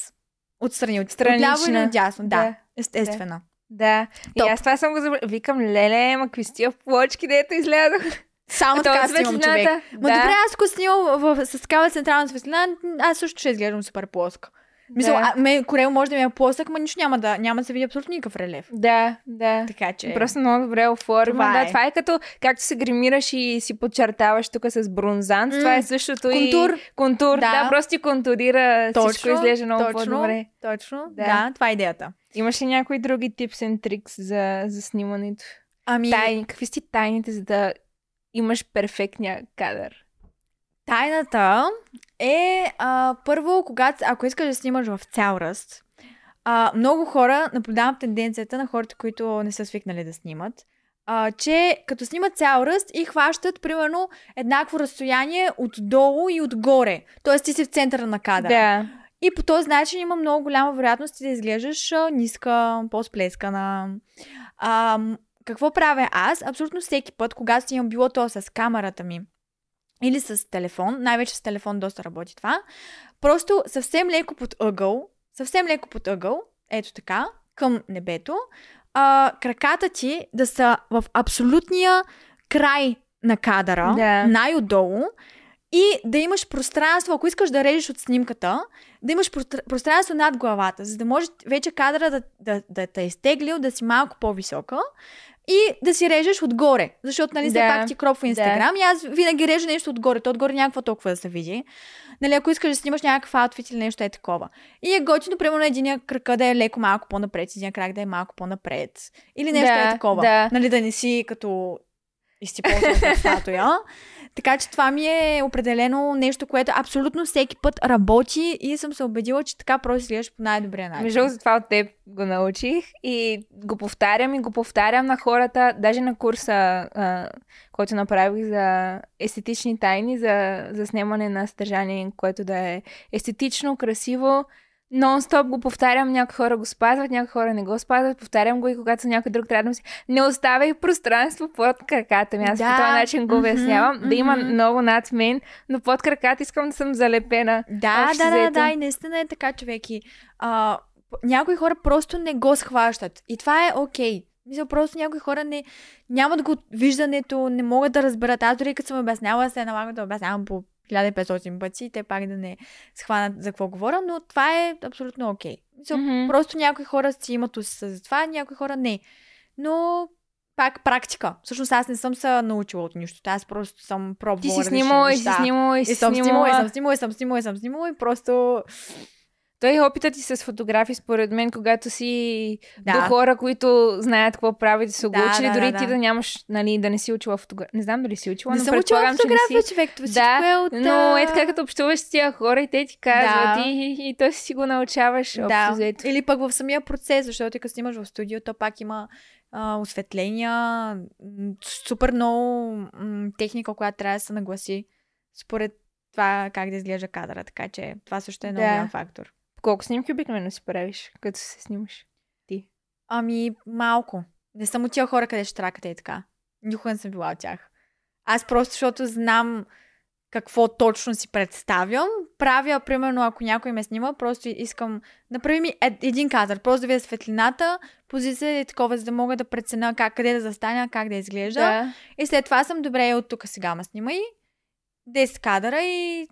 отстрани, от ляво или от дясно. Да, да. Естествено. Да, да. И аз това съм го забравила. Викам, леле, ма квистия в плочки, дето излязох. Само така снимам човек. Да. Ма добре, аз ако снимам в, в, с такава централна светлина, аз също ще изглеждам супер плоска. Мисля, да. Корел може да ми е плосък, но нищо няма да, няма да се види абсолютно никакъв релеф. Да, да. Така че... Просто много добре оформя. Това, да, е. Това е като както се гримираш и си подчертаваш тук с бронзант. Mm. Това е същото контур. И... Контур. Контур, да. да. Просто ти контурира точно, всичко, изглежда много точно, по-добре. Точно, да. да. Това е идеята. Имаш ли някои други tips and tricks за, за снимането? Ами... Тайни. Какви си тайните, за да имаш перфектния кадър? Тайната е, а, първо, когато, ако искаш да снимаш в цял ръст, а, много хора, наблюдавам тенденцията на хората, които не са свикнали да снимат, а, че като снимат цял ръст и хващат, примерно, еднакво разстояние отдолу и отгоре. Тоест ти си в центъра на кадъра. Да. И по този начин има много голяма вероятност да изглеждаш ниска, по-сплескана. А, какво правя аз? Абсолютно всеки път, когато снимам, било то с камерата ми, или с телефон, най-вече с телефон доста работи това, просто съвсем леко под ъгъл, съвсем леко под ъгъл, ето така, към небето, а, краката ти да са в абсолютния край на кадъра, да. Най-отдолу, и да имаш пространство, ако искаш да режеш от снимката, да имаш пространство над главата, за да може вече кадъра да, да, да те е изтеглил, да си малко по-висока, и да си режеш отгоре, защото, нали, все да, пак ти кропва Инстаграм, да. И аз винаги режа нещо отгоре, то отгоре някаква толкова да се види. Нали, ако искаш да снимаш някакъв аутфит или нещо е такова. И е готино, примерно, единия крака да е леко малко по-напред, единия крак да е малко по-напред. Или нещо да, е такова. Да. Нали, да не си като изтиползвам с статуя. Така че това ми е определено нещо, което абсолютно всеки път работи и съм се убедила, че така просто изглеждаш по най-добрия начин. Между за това от теб го научих и го повтарям и го повтарям на хората, даже на курса, а, който направих за естетични тайни, за, за снимане на съдържание, което да е естетично, красиво. Нон-стоп го повтарям, някои хора го спазват, някои хора не го спазват, повтарям го и когато са някой друг, трябва да му си... Не оставяй пространство под краката ми, аз да. По този начин го обяснявам, mm-hmm, да има mm-hmm. много над мен, но под краката искам да съм залепена. Да, да, да, да, и наистина е така, човеки. А, някои хора просто не го схващат и това е окей. Okay. Мисля, просто някои хора не, нямат го виждането, не могат да разберат. Аз дори като съм обясняла, се налага да обяснявам по хиляда и петстотин пъти, те пак да не схванат за какво говоря, но това е абсолютно окей. Okay. Mm-hmm. Просто някои хора си имат уса за това, някои хора не. Но пак практика. Всъщност аз не съм се научила от нищо. Аз просто съм пробвала. Ти си снимала и си снимала и си снимала. И съм снимала и съм снимала и съм снимала и съм снимала и просто... Той опитът ти с фотографии, според мен, когато си да. До хора, които знаят какво правят и са го да, учили, да, дори да, ти да. Да нямаш, нали, да не си учила фотография. Не знам дали си учила, не но предполагам, че не си. Не съм учила фотография, да, е от... но е така, като общуваш с тия хора и те ти казват да. и, и, и той си го научаваш. Да. Или пък в самия процес, защото ти като снимаш в студио, то пак има а, осветления, супер много м- техника, която трябва да се нагласи според това как да изглежда кадъра, така че това също е много голям да. фактор. Колко снимки обикновено си правиш, като се снимаш ти? Ами малко. Не съм от тия хора, къде ще тракате и така. Никога не съм била от тях. Аз просто, защото знам какво точно си представям. Правя, примерно, ако някой ме снима, просто искам да прави ми един кадър. Просто да видя светлината, позиция и такова, за да мога да преценя как, къде да застана, как да изглежда. Да. И след това съм добре от тук сега ме снимай. десет кадъра и...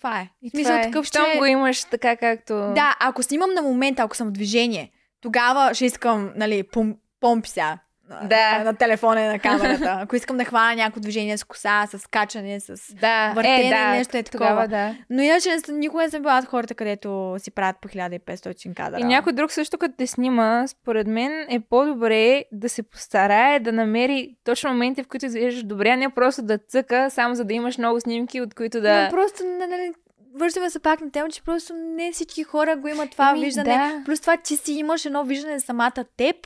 Това е. И мисля, това е. Такъв, щом че... го имаш така както... Да, ако снимам на момента, ако съм в движение, тогава ще искам, нали, пом- помпися да. на, на телефона и на камерата. Ако искам да хвана някакво движение с коса, с качане, с да. въртене, е, да, нещо е такова. Тогава, да. Но иначе никога не съм била от хората, където си правят по хиляда и петстотин кадъра. И някой друг също, като те снима, според мен е по-добре да се постарае да намери точно моменти, в които изглеждаш добре, а не просто да цъка, само за да имаш много снимки, от които да... Но просто, нали... Вършваме се пак на тема, че просто не всички хора го имат това Еми, виждане. Да. Плюс това, че си имаш едно виждане самата теб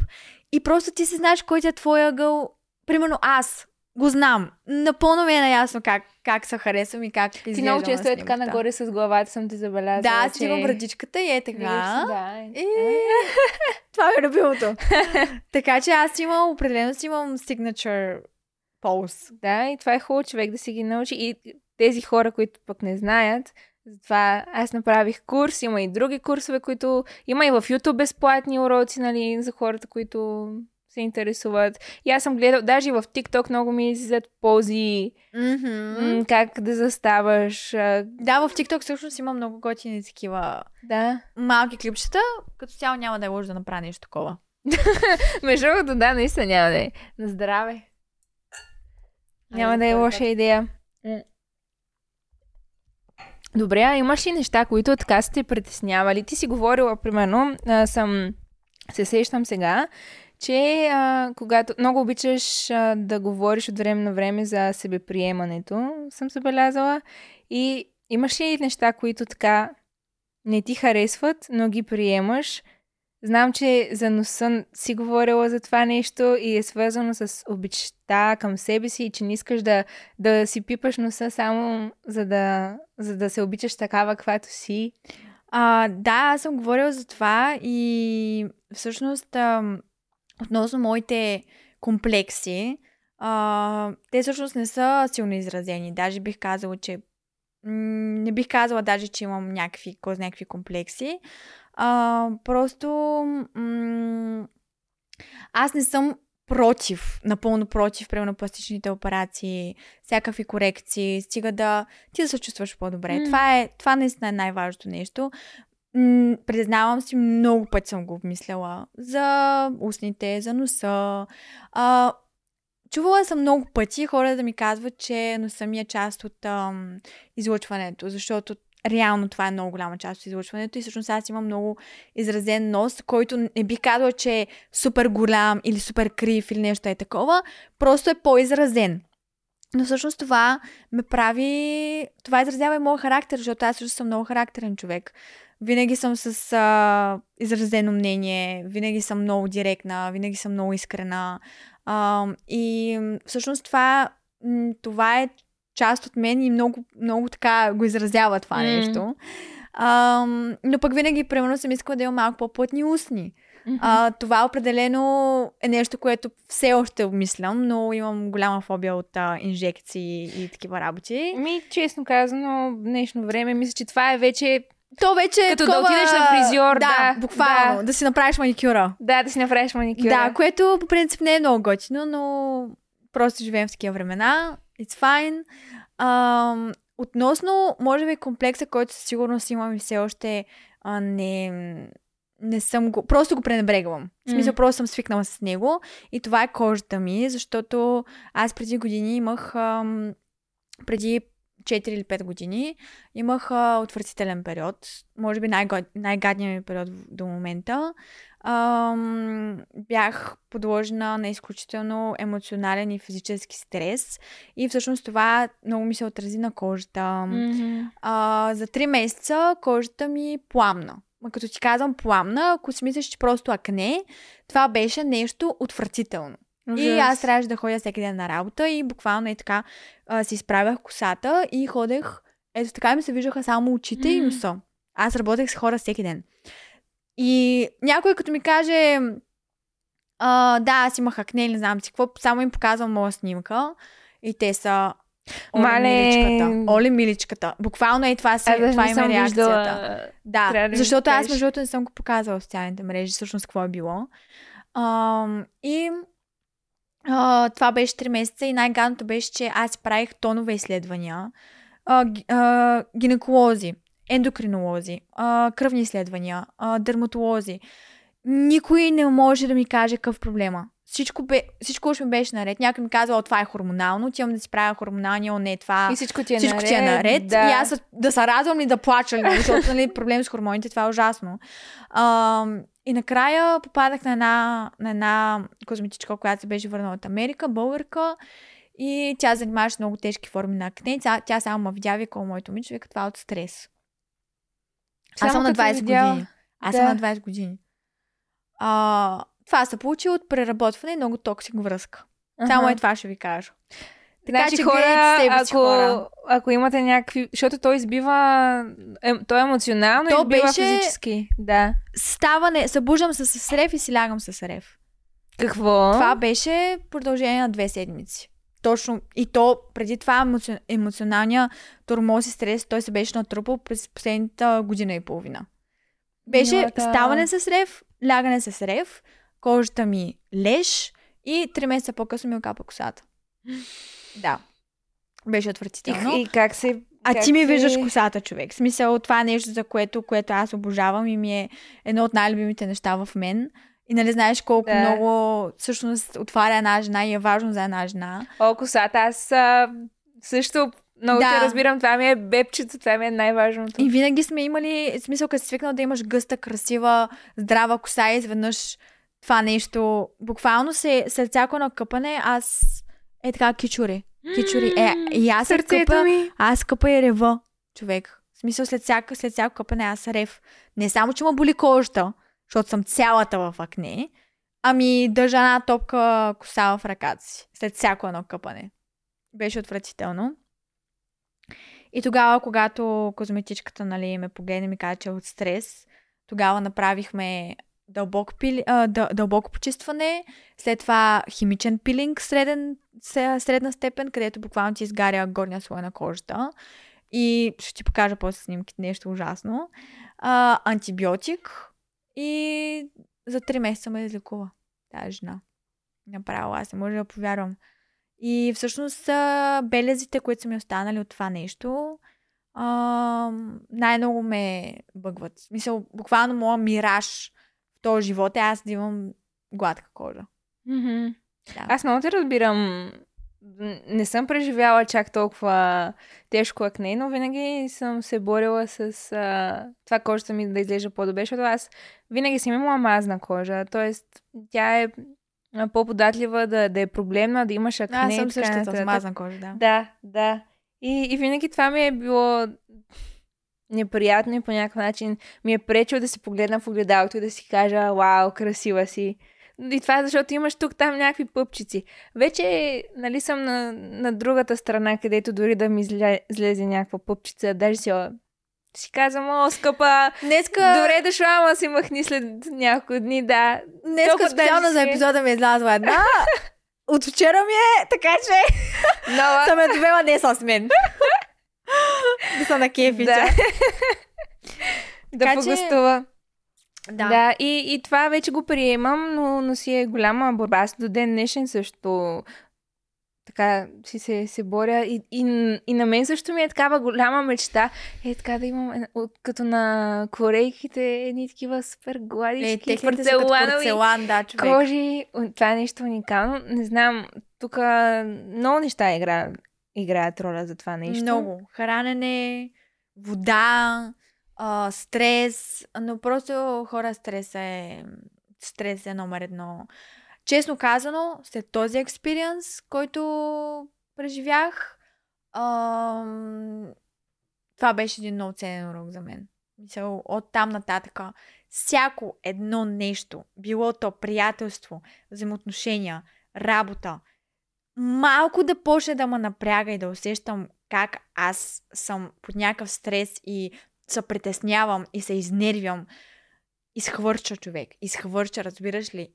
и просто ти си знаеш кой е твой ъгъл. Примерно аз го знам. Напълно ми е наясно как, как се харесвам и как изглеждам на снимката. Ти много често е така нагоре с главата, съм ти забелязала. Да, че... стигам брадичката и е така. Да, е, и... е. Това ми е любимото. Така че аз имам, определено си имам signature pose. Да, и това е хубаво човек да си ги научи. И тези хора, които пък не знаят, затова аз направих курс, има и други курсове, които има и в YouTube безплатни уроци, нали, за хората, които се интересуват. И аз съм гледал, даже в TikTok много ми излизат пози, mm-hmm. как да заставаш. Да, в TikTok всъщност има много готини такива да. малки клипчета, като цяло няма да е лошо да направя нещо такова. Между другото, да, наистина няма да е. На здраве. Няма да е лоша идея. Добре, а имаш ли неща, които така сте притеснявали? Ти си говорила, примерно, съм се сещам сега, че а, когато много обичаш а, да говориш от време на време за себеприемането, съм забелязала. И имаш ли неща, които така не ти харесват, но ги приемаш? Знам, че за носа си говорила за това нещо и е свързано с обичта към себе си и че не искаш да, да си пипаш носа само за да, за да се обичаш такава, каквато си. А, да, аз съм говорила за това и всъщност а, относно моите комплекси, а, те всъщност не са силно изразени. Даже бих казала, че м- не бих казала даже, че имам някакви, някакви комплекси. А, просто м- аз не съм против, напълно против, примерно пластичните операции, всякакви корекции, стига да ти да се чувстваш по-добре. Mm. Това е, това наистина е най-важното нещо. М- признавам си, много пъти съм го обмисляла. За устните, за носа. А, чувала съм много пъти хора да ми казват, че носа ми е част от ам, излъчването, защото реално това е много голяма част от излъчването и всъщност аз имам много изразен нос, който не би казала, че е супер голям или супер крив или нещо е такова, просто е по-изразен. Но всъщност това ме прави, това изразява и моя характер, защото аз всъщност съм много характерен човек. Винаги съм с а, изразено мнение, винаги съм много директна, винаги съм много искрена а, и всъщност това, това е част от мен и много, много така го изразява това mm. нещо. А, но пък винаги, примерно, съм искала да имам малко по-плътни устни. Mm-hmm. А, това определено е нещо, което все още обмислям, но имам голяма фобия от а, инжекции и такива работи. Ми, честно казано, в днешно време мисля, че това е вече... То вече като такова... да отидеш на фризьор, да, да буквално, да. да си направиш маникюра. Да, да си направиш маникюра. Да, което по принцип не е много готино, но просто живеем в такива времена. It's fine. Uh, относно, може би, комплекса, който със сигурност имам и все още uh, не, не съм го... Просто го пренебрегвам. В смисъл, mm. просто съм свикнала с него. И това е кожата ми, защото аз преди години имах... Uh, преди четири или пет години имах uh, отвратителен период. Може би най-гад, най-гадният ми период до момента. Uh, бях подложена на изключително емоционален и физически стрес и всъщност това много ми се отрази на кожата. Mm-hmm. Uh, за три месеца кожата ми пламна. Като ти казвам пламна, ако си мислиш, че просто акне, това беше нещо отвратително. Ужас. И аз трябваше да ходя всеки ден на работа и буквално и така uh, си изправях косата и ходех, ето така ми се виждаха само очите mm-hmm. и носа. Аз работех с хора всеки ден. И някой като ми каже а, да, аз имах акне, не знам си какво, само им показвам моя снимка и те са Оле Мале... миличката, оле миличката. Буквално и това, си, а, това има реакцията. Виждала... Да, да защото аз между другото не съм го показвала в социалните мрежи, всъщност какво е било. А, и а, това беше три месеца и най-гадното беше, че аз правих тонове изследвания. А, а, гинеколози, ендокринолози, кръвни изследвания, дерматолози. Никой не може да ми каже какъв проблема. Всичко, бе, всичко уж ми беше наред. Някой ми казва, о, това е хормонално, отивам да си правя хормонални, о, не, това... И всичко ти е всичко наред. Ти е наред. Да. И аз да се радвам ли да плача ли, защото нали, проблем с хормоните, това е ужасно. А, и накрая попадах на една, на една козметичка, която се беше върнала от Америка, българка. И тя занимаваше много тежки форми на акне. Тя, тя само ме видя, вика, моето момиче, вика, това е от стрес. Аз съм на двайсет години. Аз да. съм на двайсет години. А, това се получи от преработване и много токсик връзка. Uh-huh. Само е това ще ви кажа. Така значи, че хора, ако, си хора, ако имате някакви... Защото той избива... Е, той е емоционално и избива беше... физически. Да. Ставане, събуждам се с рев и си лягам с рев. Какво? Това беше продължение на две седмици. Точно. И то преди това емоционалния тормоз и стрес, той се беше натрупал през последната година и половина. Беше ставане с рев, лягане с рев, кожата ми леш и три месеца по-късно ми окапа косата. Да. Беше отвратително. И, и как се... А как ти ми си... виждаш косата, човек. В смисъл, това нещо, за което, което аз обожавам и ми е едно от най-любимите неща в мен. И нали знаеш колко да. много всъщност отваря една жена и е важно за една жена. О, косата, аз а, също много да. те разбирам. Това ми е бебчето, това ми е най-важното. И винаги сме имали, в смисъл, като си свикнал да имаш гъста, красива, здрава коса и изведнъж това нещо. Буквално се, след всяко едно къпане, аз е така кичури. Кичури. Е, и аз къпа, аз къпа и рева, човек. В смисъл, след всяко, след всяко къпане аз рев. Не само, че ме боли кожата, защото съм цялата в акне, ами държа една топка коса в ръката си. След всяко едно къпане. Беше отвратително. И тогава, когато козметичката, нали, ме погледне, ми каза, че е от стрес, тогава направихме дълбоко, пили, а, дъл, дълбоко почистване, след това химичен пилинг среден, средна степен, където буквално ти изгаря горния слой на кожата. И ще ти покажа после снимки, нещо ужасно. А, антибиотик. И за три месеца ме излекува тази жена. Направо, аз не може да повярвам. И всъщност белезите, които са ми останали от това нещо, а, най-много ме бъгват. Мисля, буквално моя мираж в този живот е аз да имам гладка кожа. Mm-hmm. Да. Аз много те разбирам. Не съм преживяла чак толкова тежко акне, но винаги съм се борила с а, това кожата ми да изглежда по-добре, защото аз винаги съм имала мазна кожа, т.е. тя е по-податлива да, да е проблемна, да имаш акне. Аз съм същата с мазна кожа, да. Да, да. И, и винаги това ми е било неприятно и по някакъв начин ми е пречило да се погледна в огледалото и да си кажа, вау, красива си. И това защото имаш тук там някакви пъпчици. Вече, нали, съм на, на другата страна, където дори да ми изля, излезе някаква пъпчица. Даже си, о, си казвам, о, скъпа, днеска... добре дошла, ама си махни след няколко дни, да. Днеска толкова специално си... за епизода ми е излязла една. От вчера ми е, така че no, съм я довела не с мен. да съм на кефича. Да, да погостува. Да, да и, и това вече го приемам, но, но си е голяма борба. Аз до ден днешен също така си се, се боря и, и, и на мен също ми е такава голяма мечта. Е така да имам, като на корейките, едни такива супер гладички, е, порцеланови да, кожи. Това е нещо уникално. Не знам, тук много неща игра, играят роля за това нещо. Много. Хранене, вода... Uh, стрес, но просто хора стрес е, стрес е номер едно. Честно казано, след този експириенс, който преживях, uh, това беше един много ценен урок за мен. Мисъл, от там нататъка, всяко едно нещо, било то приятелство, взаимоотношения, работа, малко да почне да ме напряга и да усещам как аз съм под някакъв стрес и се притеснявам и се изнервям. Изхвърча човек. Изхвърча, разбираш ли?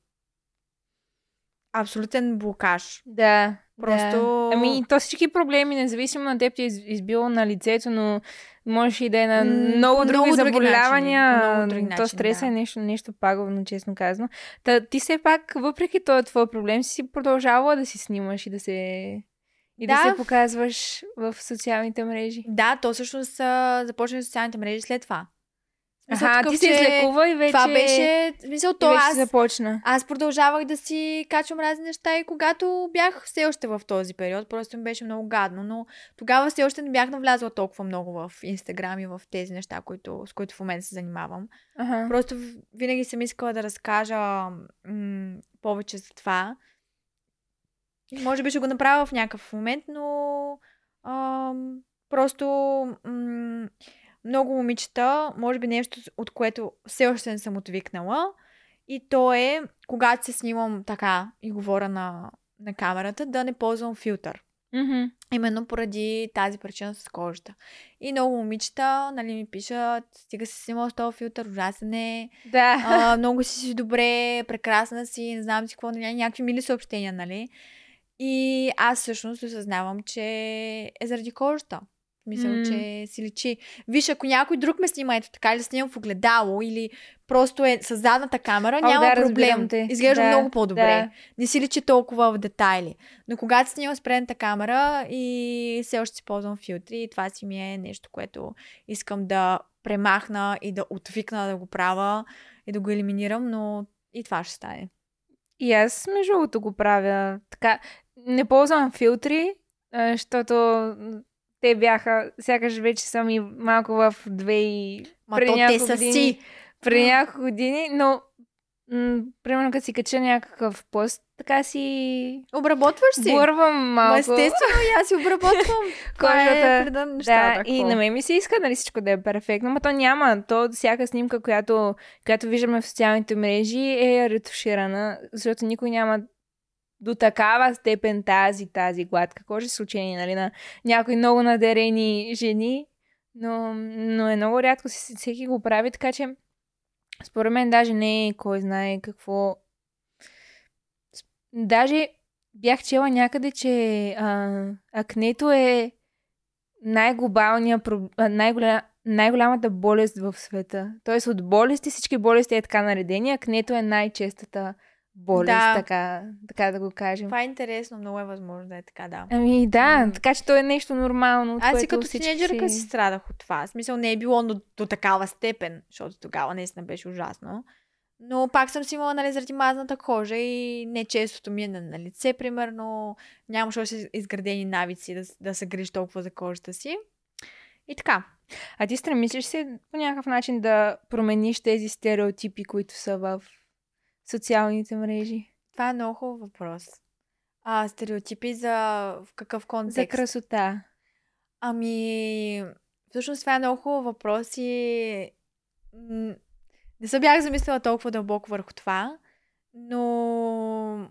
Абсолютен блокаж. Да. Просто... Да. Ами, то всички проблеми, независимо на теб ти е избило на лицето, но можеш и да е на много други, много други заболявания. Много други начин, то стрес да. е нещо, нещо пагубно, честно казано. Та, ти все пак, въпреки този твой проблем, си продължавала да си снимаш и да се... И да. да се показваш в социалните мрежи. Да, то всъщност започна в социалните мрежи след това. Мисъл, аха, такъв, ти се излекува и вече... Това беше... Мисъл, то аз... започна. Аз продължавах да си качвам разни неща и когато бях все още в този период, просто ми беше много гадно, но тогава все още не бях навлязла толкова много в Инстаграм и в тези неща, които, с които в момента се занимавам. Аха. Просто винаги съм искала да разкажа м- повече за това. Може би ще го направя в някакъв момент, но а, просто м- много момичета, може би нещо, от което все още не съм отвикнала. И то е, когато се снимам така и говоря на, на камерата, да не ползвам филтър. Mm-hmm. Именно поради тази причина с кожата. И много момичета, нали, ми пишат, стига се снимала с този филтър, ужасен е, да. а, много си добре, прекрасна си, не знам си какво, някакви мили съобщения, нали? И аз всъщност осъзнавам, че е заради кожата. В Мисля, mm. че си личи. Виж, ако някой друг ме снима, ето така, или снима в огледало, или просто е със задната камера, О, няма да, проблем. Изглежда да, много по-добре. Да. Не си личи толкова в детайли. Но когато снима с предната камера и все още си ползвам филтри, това си ми е нещо, което искам да премахна и да отвикна да го правя и да го елиминирам, но и това ще стане. И аз между другото го правя така. Не ползвам филтри, защото те бяха, сякаш вече съм и малко в две и преди няколко години, преди няколко години, но м- примерно като си кача някакъв пост, така си обработваш си. Бървам малко. Естествено, и аз си обработвам. Кожата. Е, да, да, и на мен ми се иска, нали, всичко да е перфектно, но то няма. То всяка снимка, която, която виждаме в социалните мрежи, е ретуширана, защото никой няма до такава степен тази, тази гладка кожа, с учение, нали, на някои много надерени жени, но, но е много рядко, всеки го прави, така че според мен даже не е кой знае какво. Даже бях чела някъде, че а, акнето е най-глобалния, най-голя, най-голямата болест в света. Тоест от болести, всички болести е така наредени, акнето е най-честата болест, да. Така, така да го кажем. Това е интересно, много е възможно да е така, да. Ами да, така че то е нещо нормално. Аз си като тинейджърка си... си страдах от това. В смисъл не е било до, до такава степен, защото тогава наистина беше ужасно. Но пак съм си имала, нали, заради мазната кожа и нечестото ми е на, на лице, примерно. Нямаше още изградени навици да, да се грижи толкова за кожата си. И така. А ти стремиш се по някакъв начин да промениш тези стереотипи, които са в социалните мрежи? Това е много хубав въпрос. А, стереотипи за в какъв контекст? За красота. Ами, всъщност това е много хубав въпрос и не се бях замислила толкова дълбоко върху това, но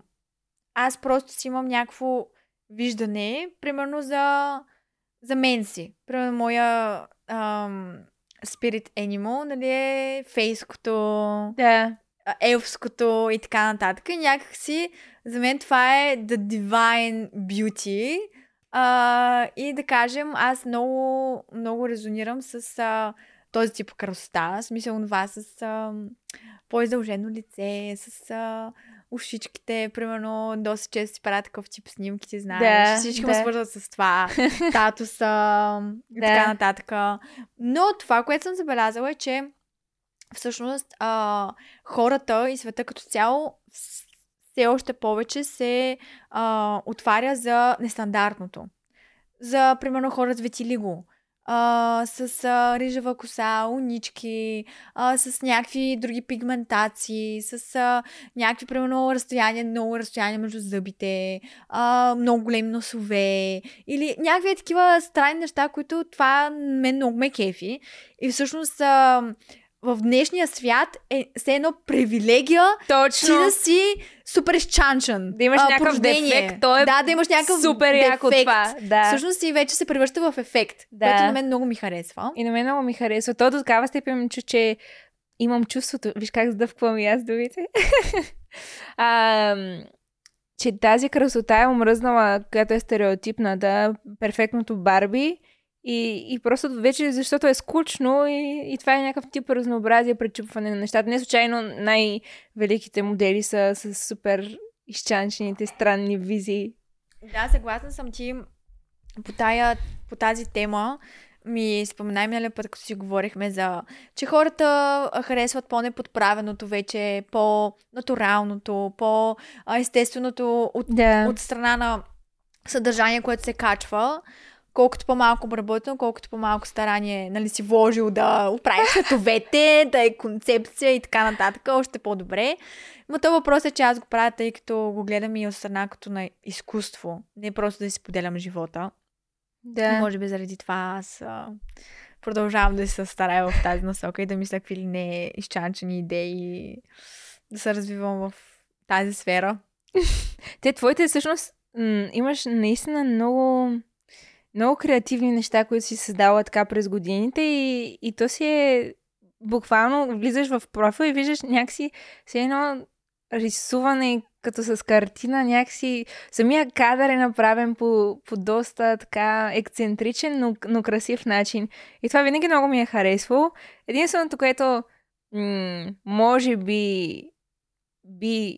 аз просто си имам някакво виждане, примерно за, за мен си. Примерно моя ам, spirit animal, нали, е фейското... Да. Елфското и така нататък. И някакси за мен това е the divine beauty. А, и да кажем, аз много, много резонирам с а, този тип красота. В смисъл това с а, по-издължено лице, с а, ушичките. Примерно доста често си правя такъв тип снимки, ти знаеш. Да, всички да. Ме свързват с това. Татуса и да. Така нататък. Но това, което съм забелязала е, че всъщност а, хората и света като цяло все още повече се а, отваря за нестандартното. За, примерно, хора с витилиго, а, с а, рижава коса, унички, а, с някакви други пигментации, с а, някакви, примерно, разстояние, много разстояние между зъбите, а, много големи носове или някакви такива странни неща, които това мен много ме кефи. И всъщност... А, в днешния свят е все едно привилегия, точно. Ти да си супер изчанчен. Да имаш а, някакъв порождение. Дефект. Той е да, да имаш някакъв супер яко това. Да. Всъщност и вече се превръща в ефект, да. Което на мен много ми харесва. И на мен много ми харесва. То до такава степен ми чу, че имам чувството, виж как сдъвквам и аз думите, а, че тази красота е омръзнала, която е стереотипната, перфектното Барби. И, и просто вече, защото е скучно и, и това е някакъв тип разнообразие, пречупване на нещата. Не случайно най-великите модели са с супер изчанчените странни визии. Да, съгласна съм ти. По, тая, по тази тема ми споменай миналия път, като си говорихме за, че хората харесват по-неподправеното вече, по-натуралното, по-естественото от, да. От страна на съдържание, което се качва. Колкото по-малко обработено, колкото по-малко старание, нали, си вложил да оправиш цветовете, да е концепция и така нататък, още по-добре. Но то въпрос е, че аз го правя, тъй като го гледам и от страна като на изкуство. Не просто да си поделям живота. Да. И може би заради това аз а, продължавам да се старая в тази насока и да мисля какви ли не изчанчени идеи, да се развивам в тази сфера. Те твоите всъщност м- имаш наистина много... много креативни неща, които си създала така през годините и, и то си е буквално влизаш в профил и виждаш някакси все едно рисуване като с картина, някакси самия кадър е направен по, по доста така ексцентричен, но, но красив начин. И това винаги много ми е харесвало. Единственото, което м- може би, би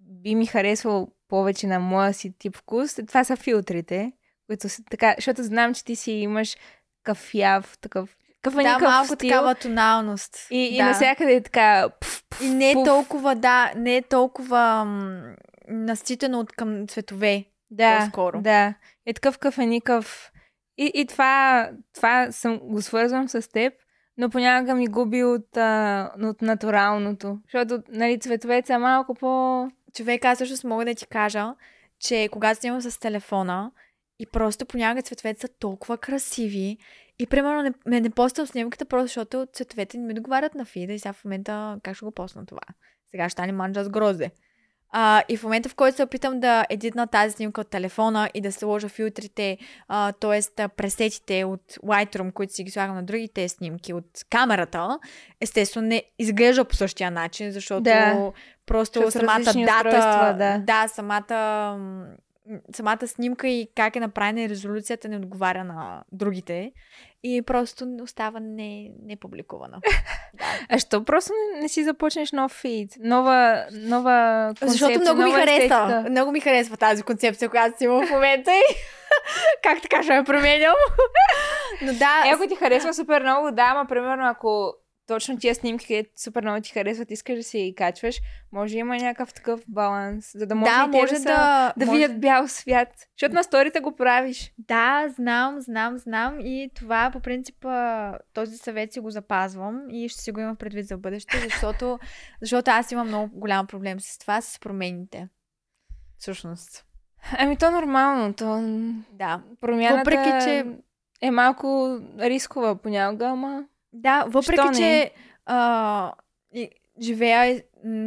би ми харесвало повече на моя си тип вкус, това са филтрите, които са така, защото знам, че ти си имаш кафяв, такъв да, малко стил, такава тоналност. И, да. И навсякъде е така... Пф, пф, и не е толкова, да, не е толкова м- наситено от към цветове. Да, по-скоро. Да. Е такъв кафеникъв. И, и това, това съм, го свързвам с теб, но понякога ми губи от, а, от натуралното. Защото, нали, цветовете са малко по... Човек, аз също мога да ти кажа, че когато снимам с телефона и просто понякога цветовете са толкова красиви. И, примерно, не, не, не постам снимката, просто защото цветовете не ми договарят на фида и сега в момента как ще го постна това? Сега ще стане манджа с грозде. А, и в момента, в който се опитам да едитна тази снимка от телефона и да сложа филтрите, а, т.е. пресетите от Lightroom, които си ги слагам на другите снимки от камерата, естествено не изглежда по същия начин, защото да. Просто Шо самата дата, да. Да, самата... самата снимка и как е направена и резолюцията не отговаря на другите и просто остава не, не публикувана. Да. А що просто не, не си започнеш нов фид? Нова, нова концепция? Защото много ми харесва. Текста. Много ми харесва тази концепция, която си имам в момента и как така ще ме променям. Но да... Е, ако ти харесва супер много, да, ама примерно ако точно тия снимки, където супер много ти харесват, искаш да си и качваш, може има някакъв такъв баланс, за да може да, и те може да, да, да може... видят бял свят. Защото на сторите го правиш. Да, знам, знам, знам и това по принципа този съвет си го запазвам и ще си го имам предвид за бъдеще, защото, защото аз имам много голям проблем с това, с промените. Всъщност. Ами то нормално, то... Да. Промяната въпреки, че... е малко рискова понякога, ама... Да, въпреки, че а, живея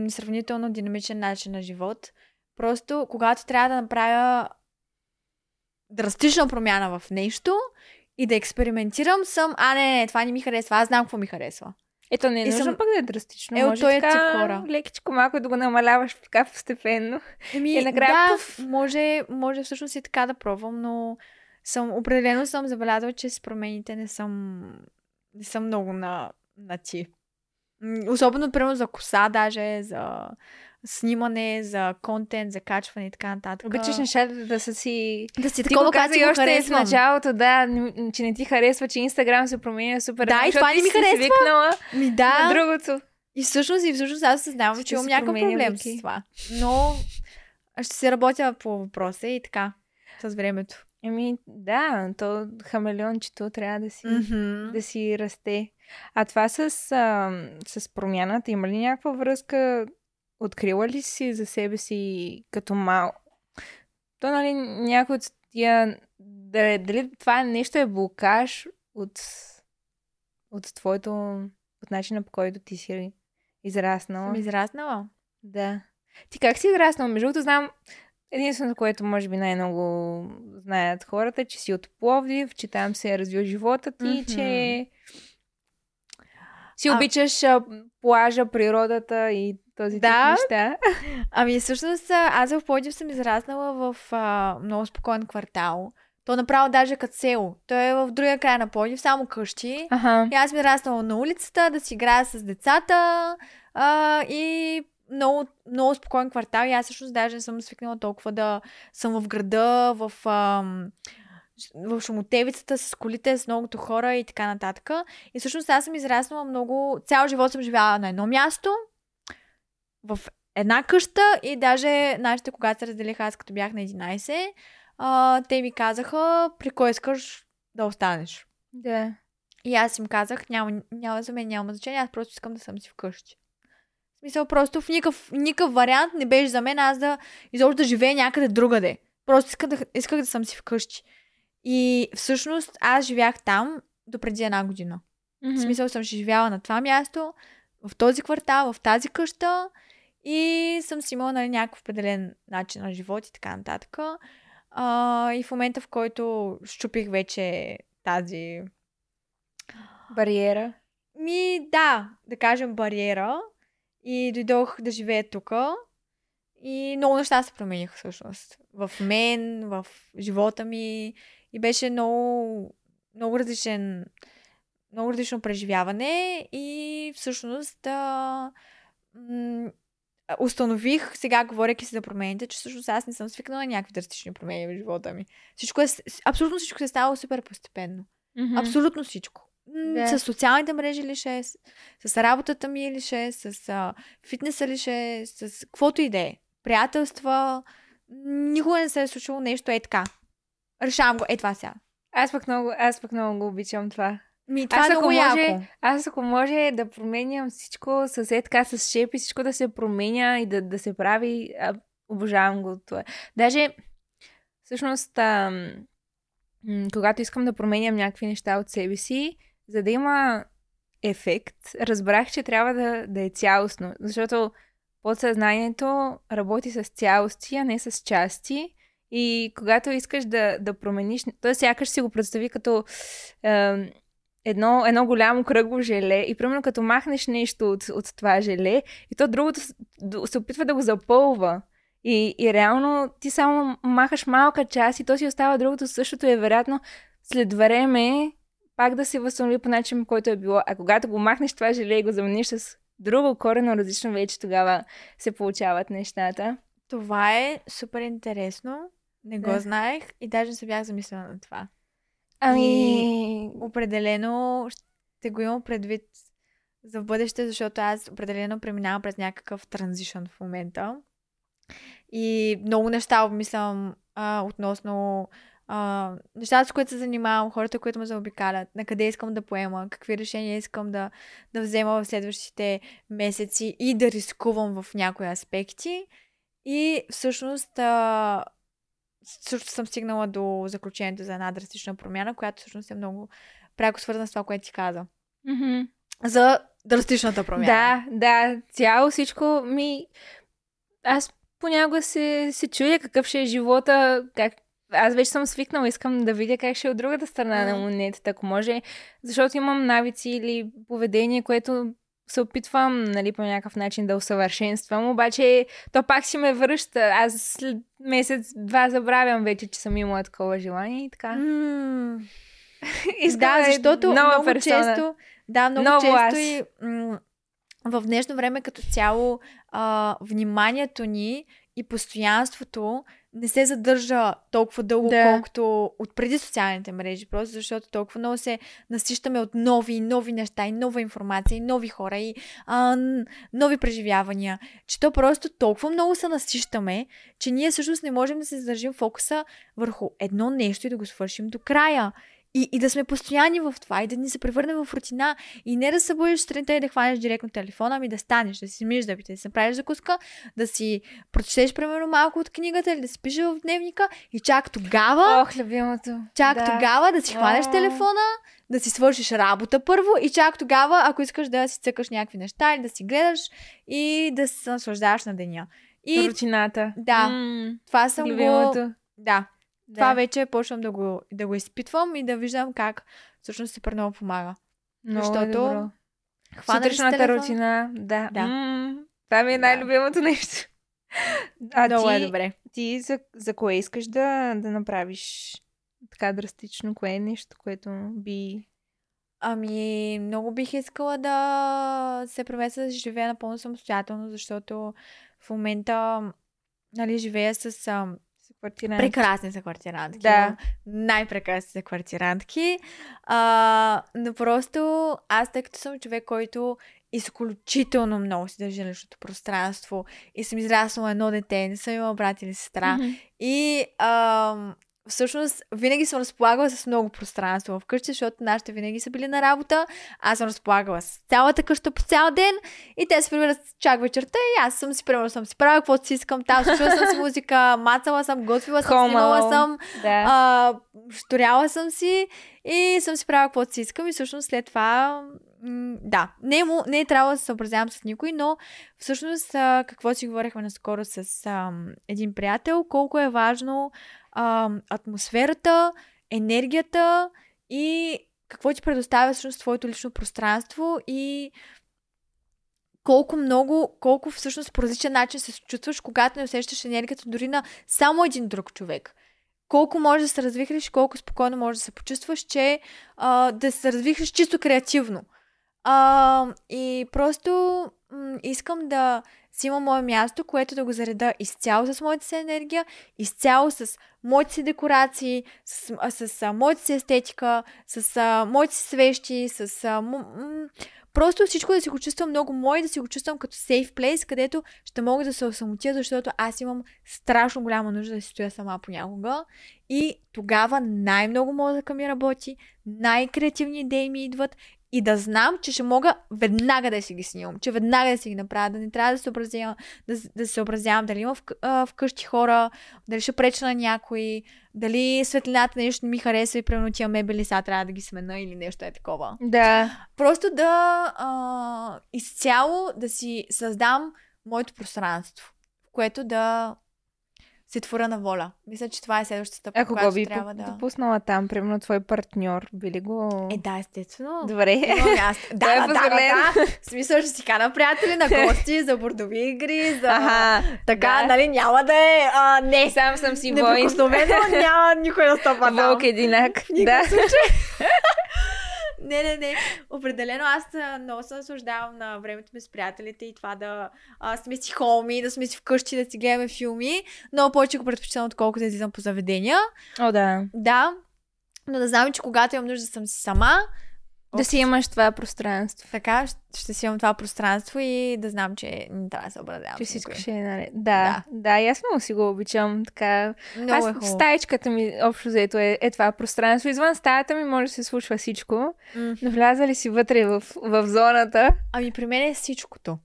сравнително динамичен начин на живот, просто когато трябва да направя драстична промяна в нещо и да експериментирам съм, а не, не, това не ми харесва, аз знам какво ми харесва. Ето не е нужно съм... пък да е драстично, е, може е така лекичко малко да го намаляваш така постепенно. Еми, и накрая, да, пъв... може, може всъщност и така да пробвам, но съм, определено съм забелязала, че с промените не съм... Не съм много на, на ти. Особено, примерно, за коса даже, за снимане, за контент, за качване и така нататък. Обичаш нещата да са си... Да си такова, както си още харесвам. В началото, да, че не ти харесва, че Инстаграм се променя супер. Да, и това не ми харесва. Ми, да. На другото. И всъщност, и всъщност аз съзнавам, че имам някакъв проблем с това. Но ще се работя по въпроса и така, с времето. Еми, да, то хамелеончето трябва да си, mm-hmm. да си расте. А това с, а, с промяната, има ли някаква връзка? Открила ли си за себе си като мал? То, нали, някой от тия... Дали, дали това нещо е блокаж от, от твоето... От начина, по който ти си израснала? Съм израснала? Да. Ти как си израснала? Между другото, знам... Единственото, което може би най-много знаят хората, че си от Пловдив, че там се е развил животът ти, mm-hmm. че си а... обичаш плажа, природата и този тип да. Неща. Ами всъщност аз в Пловдив съм израснала в а, много спокоен квартал. То направо даже като село. Той е в другия край на Пловдив, само къщи. Аха. И аз съм израснала на улицата, да си играя с децата а, и... Много, много спокоен квартал и аз всъщност даже не съм свикнала толкова да съм в града, в, ам, в шумотевицата, с колите, с многото хора и така нататък. И всъщност аз съм израснала много... Цял живот съм живяла на едно място, в една къща и даже нашите, когато се разделиха, аз като бях на единайсет, а, те ми казаха, при кой искаш да останеш. Да. И аз им казах, няма, няма за мен, няма значение, аз просто искам да съм си вкъщи. Мисля, просто в никакъв, никакъв вариант не беше за мен аз да изобщо да живея някъде другаде. Просто исках да, исках да съм си вкъщи. И всъщност аз живях там до преди една година. Mm-hmm. В смисъл съм живяла на това място, в този квартал, в тази къща и съм си имала, нали, някакъв определен начин на живот и така нататък. А, и в момента, в който щупих вече тази... Бариера? Ми, да, да кажем бариера. И дойдох да живея тук. И много неща се промениха всъщност. В мен, в живота ми. И беше много, много различен, много различно преживяване. И всъщност а, м- установих, сега говоряки си за промените, че всъщност аз не съм свикнала на някакви драстични промени в живота ми. Всичко е, абсолютно всичко се става супер постепенно. Mm-hmm. Абсолютно всичко. Yeah. С социалните мрежи лише, с, с работата ми лише, с а, фитнеса лише, с каквото и да е. Приятелства. Никога не се е случило нещо е така. Решавам го, е това сега. Аз пък много, аз пък много го обичам това. Ми, това аз, е ако може, аз ако може да променям всичко с е така, с шепи, всичко да се променя и да, да се прави, а, обожавам го това. Даже, всъщност, а, м- когато искам да променям някакви неща от себе си, за да има ефект, разбрах, че трябва да, да е цялостно. Защото подсъзнанието работи с цялости, а не с части. И когато искаш да, да промениш... Тоест, сякаш си го представи като е, едно, едно голямо кръгло желе. И примерно като махнеш нещо от, от това желе, и то другото се опитва да го запълва. И, и реално ти само махаш малка част и то си остава другото. Същото е вероятно след време пак да се възстанови по начин, който е било. А когато го махнеш това желе и го замениш с друго корено различно, вече тогава се получават нещата. Това е супер интересно. Не го да. знаех и даже не се бях замислила на това. Ами... И определено ще го имам предвид за в бъдеще, защото аз определено преминавам през някакъв транзишън в момента. И много неща обмислям а, относно а, нещата, с които се занимавам, хората, които ме заобикалят, на къде искам да поема, какви решения искам да, да взема в следващите месеци и да рискувам в някои аспекти. И всъщност а, също съм стигнала до заключението за една драстична промяна, която всъщност е много пряко свързана с това, което ти каза. Mm-hmm. За драстичната промяна. Да, да, цяло всичко ми... Аз понякога се, се чудя какъв ще е живота, как... Аз вече съм свикнала, искам да видя как ще е от другата страна mm-hmm. на монетата, ако може, защото имам навици или поведение, което... се опитвам, нали, по някакъв начин да усъвършенствам, обаче то пак ще ме връща. Аз след месец-два забравям вече, че съм имала такова желание и така. Mm. Искам да, защото много персона. често, да, много Ново често аз. и м- в днешно време като цяло а, вниманието ни и постоянството не се задържа толкова дълго, да. колкото от преди социалните мрежи, просто защото толкова много се насищаме от нови и нови неща, и нова информация, и нови хора, и а, нови преживявания, че то просто толкова много се насищаме, че ние всъщност не можем да се задържим фокуса върху едно нещо и да го свършим до края. И, и да сме постоянни в това, и да ни се превърнем в рутина, и не да се събудиш сутринта и да хванеш директно телефона, ами да станеш, да си миеш зъбите, да си направиш закуска, да си прочетеш, примерно, малко от книгата или да си пишеш в дневника и чак тогава... Ох, любимото! Чак да. тогава да си хванеш О. телефона, да си свършиш работа първо и чак тогава, ако искаш да си цъкаш някакви неща или да си гледаш и да се наслаждаваш на деня. И... Рутината. Да. М-м, това съм любимото. го... Да. Да. Това вече почвам да го, да го изпитвам и да виждам как всъщност супер много помага. Много Защото сутрешната рутина, да. да. М-м, това ми е най-любимото да. нещо. А много ти, е добре. Ти за, за кое искаш да, да направиш така драстично? Кое е нещо, което би... Ами, много бих искала да се преместа да живея напълно самостоятелно, защото в момента, нали, живея с... Квартирантки. Прекрасни са квартирантки. Да. Най-прекрасни са квартирантки. А, но просто аз, тъй като съм човек, който изключително много си държи личното пространство и съм израснала едно дете, не съм имала брат или сестра. Mm-hmm. И а, всъщност винаги съм разполагала с много пространство вкъщи, защото нашите винаги са били на работа. Аз съм разполагала с цялата къща по цял ден и те се прибират чак вечерта и аз съм си, примерно, съм си правила каквото си искам там, слушала съм с музика, мацала съм, готвила съм, снимала съм, да. а, шторяла съм си и съм си правила каквото си искам и всъщност след това м- да, не, му, не е трябва да се съобразявам с никой, но всъщност а, какво си говорихме наскоро с а, един приятел, колко е важно атмосферата, енергията и какво ти предоставя всъщност твоето лично пространство и колко много, колко всъщност по различен начин се чувстваш, когато не усещаш енергията дори на само един друг човек. Колко можеш да се развихриш, колко спокойно можеш да се почувстваш, че а, да се развихриш чисто креативно. А, и просто м- искам да си имам мое място, което да го зареда изцяло с моята си енергия, изцяло с моите си декорации, с, с, с моята си естетика, с а, моите си свещи, с... А, м- м- Просто всичко да си го чувствам много мое, да си го чувствам като safe place, където ще мога да се осамотя, защото аз имам страшно голяма нужда да си стоя сама понякога. И тогава най-много мозъка ми работи, най-креативни идеи ми идват и да знам, че ще мога веднага да си ги снимам, че веднага да си ги направя, да не трябва да се съобразявам, да, да се съобразявам дали има в, а, вкъщи хора, дали ще преча на някой, дали светлината нещо не ми харесва и примерно тия мебели сега трябва да ги смена или нещо е такова. Да. Просто да а, изцяло да си създам моето пространство, в което да се творя на воля. Мисля, че това е следващата стъпка, когато трябва да... Ако го би допуснала там, примерно твой партньор, би ли го... Е, да, естествено. Добре. Да, да, да, да. В смисъл, ще си кана приятели на гости, за бордови игри, за... Аха, така, да. Нали, няма да е... А, не, сам съм си воин. Неприкосновено няма никой да стъпа там. Вълк единак. Да. Не, не, не. Определено аз много се наслаждавам на времето ми с приятелите и това да а, сме си хоми, да сме си вкъщи, да си гледаме филми. Много повече го предпочитам, отколкото да излизам по заведения. О, да. Да. Но да знам, че когато имам нужда да съм си сама, да си имаш това пространство. Така, ще си имам това пространство и да знам, че не трябва да се образявам. Че всичко ще е наред. Да, да, да, и аз много си го обичам. Така. Много аз е хубаво. Стаечката ми общо заето е, е това пространство. Извън стаята ми може да се случва всичко. Mm. Но вляза ли си вътре в, в зоната? Ами при мен е всичкото.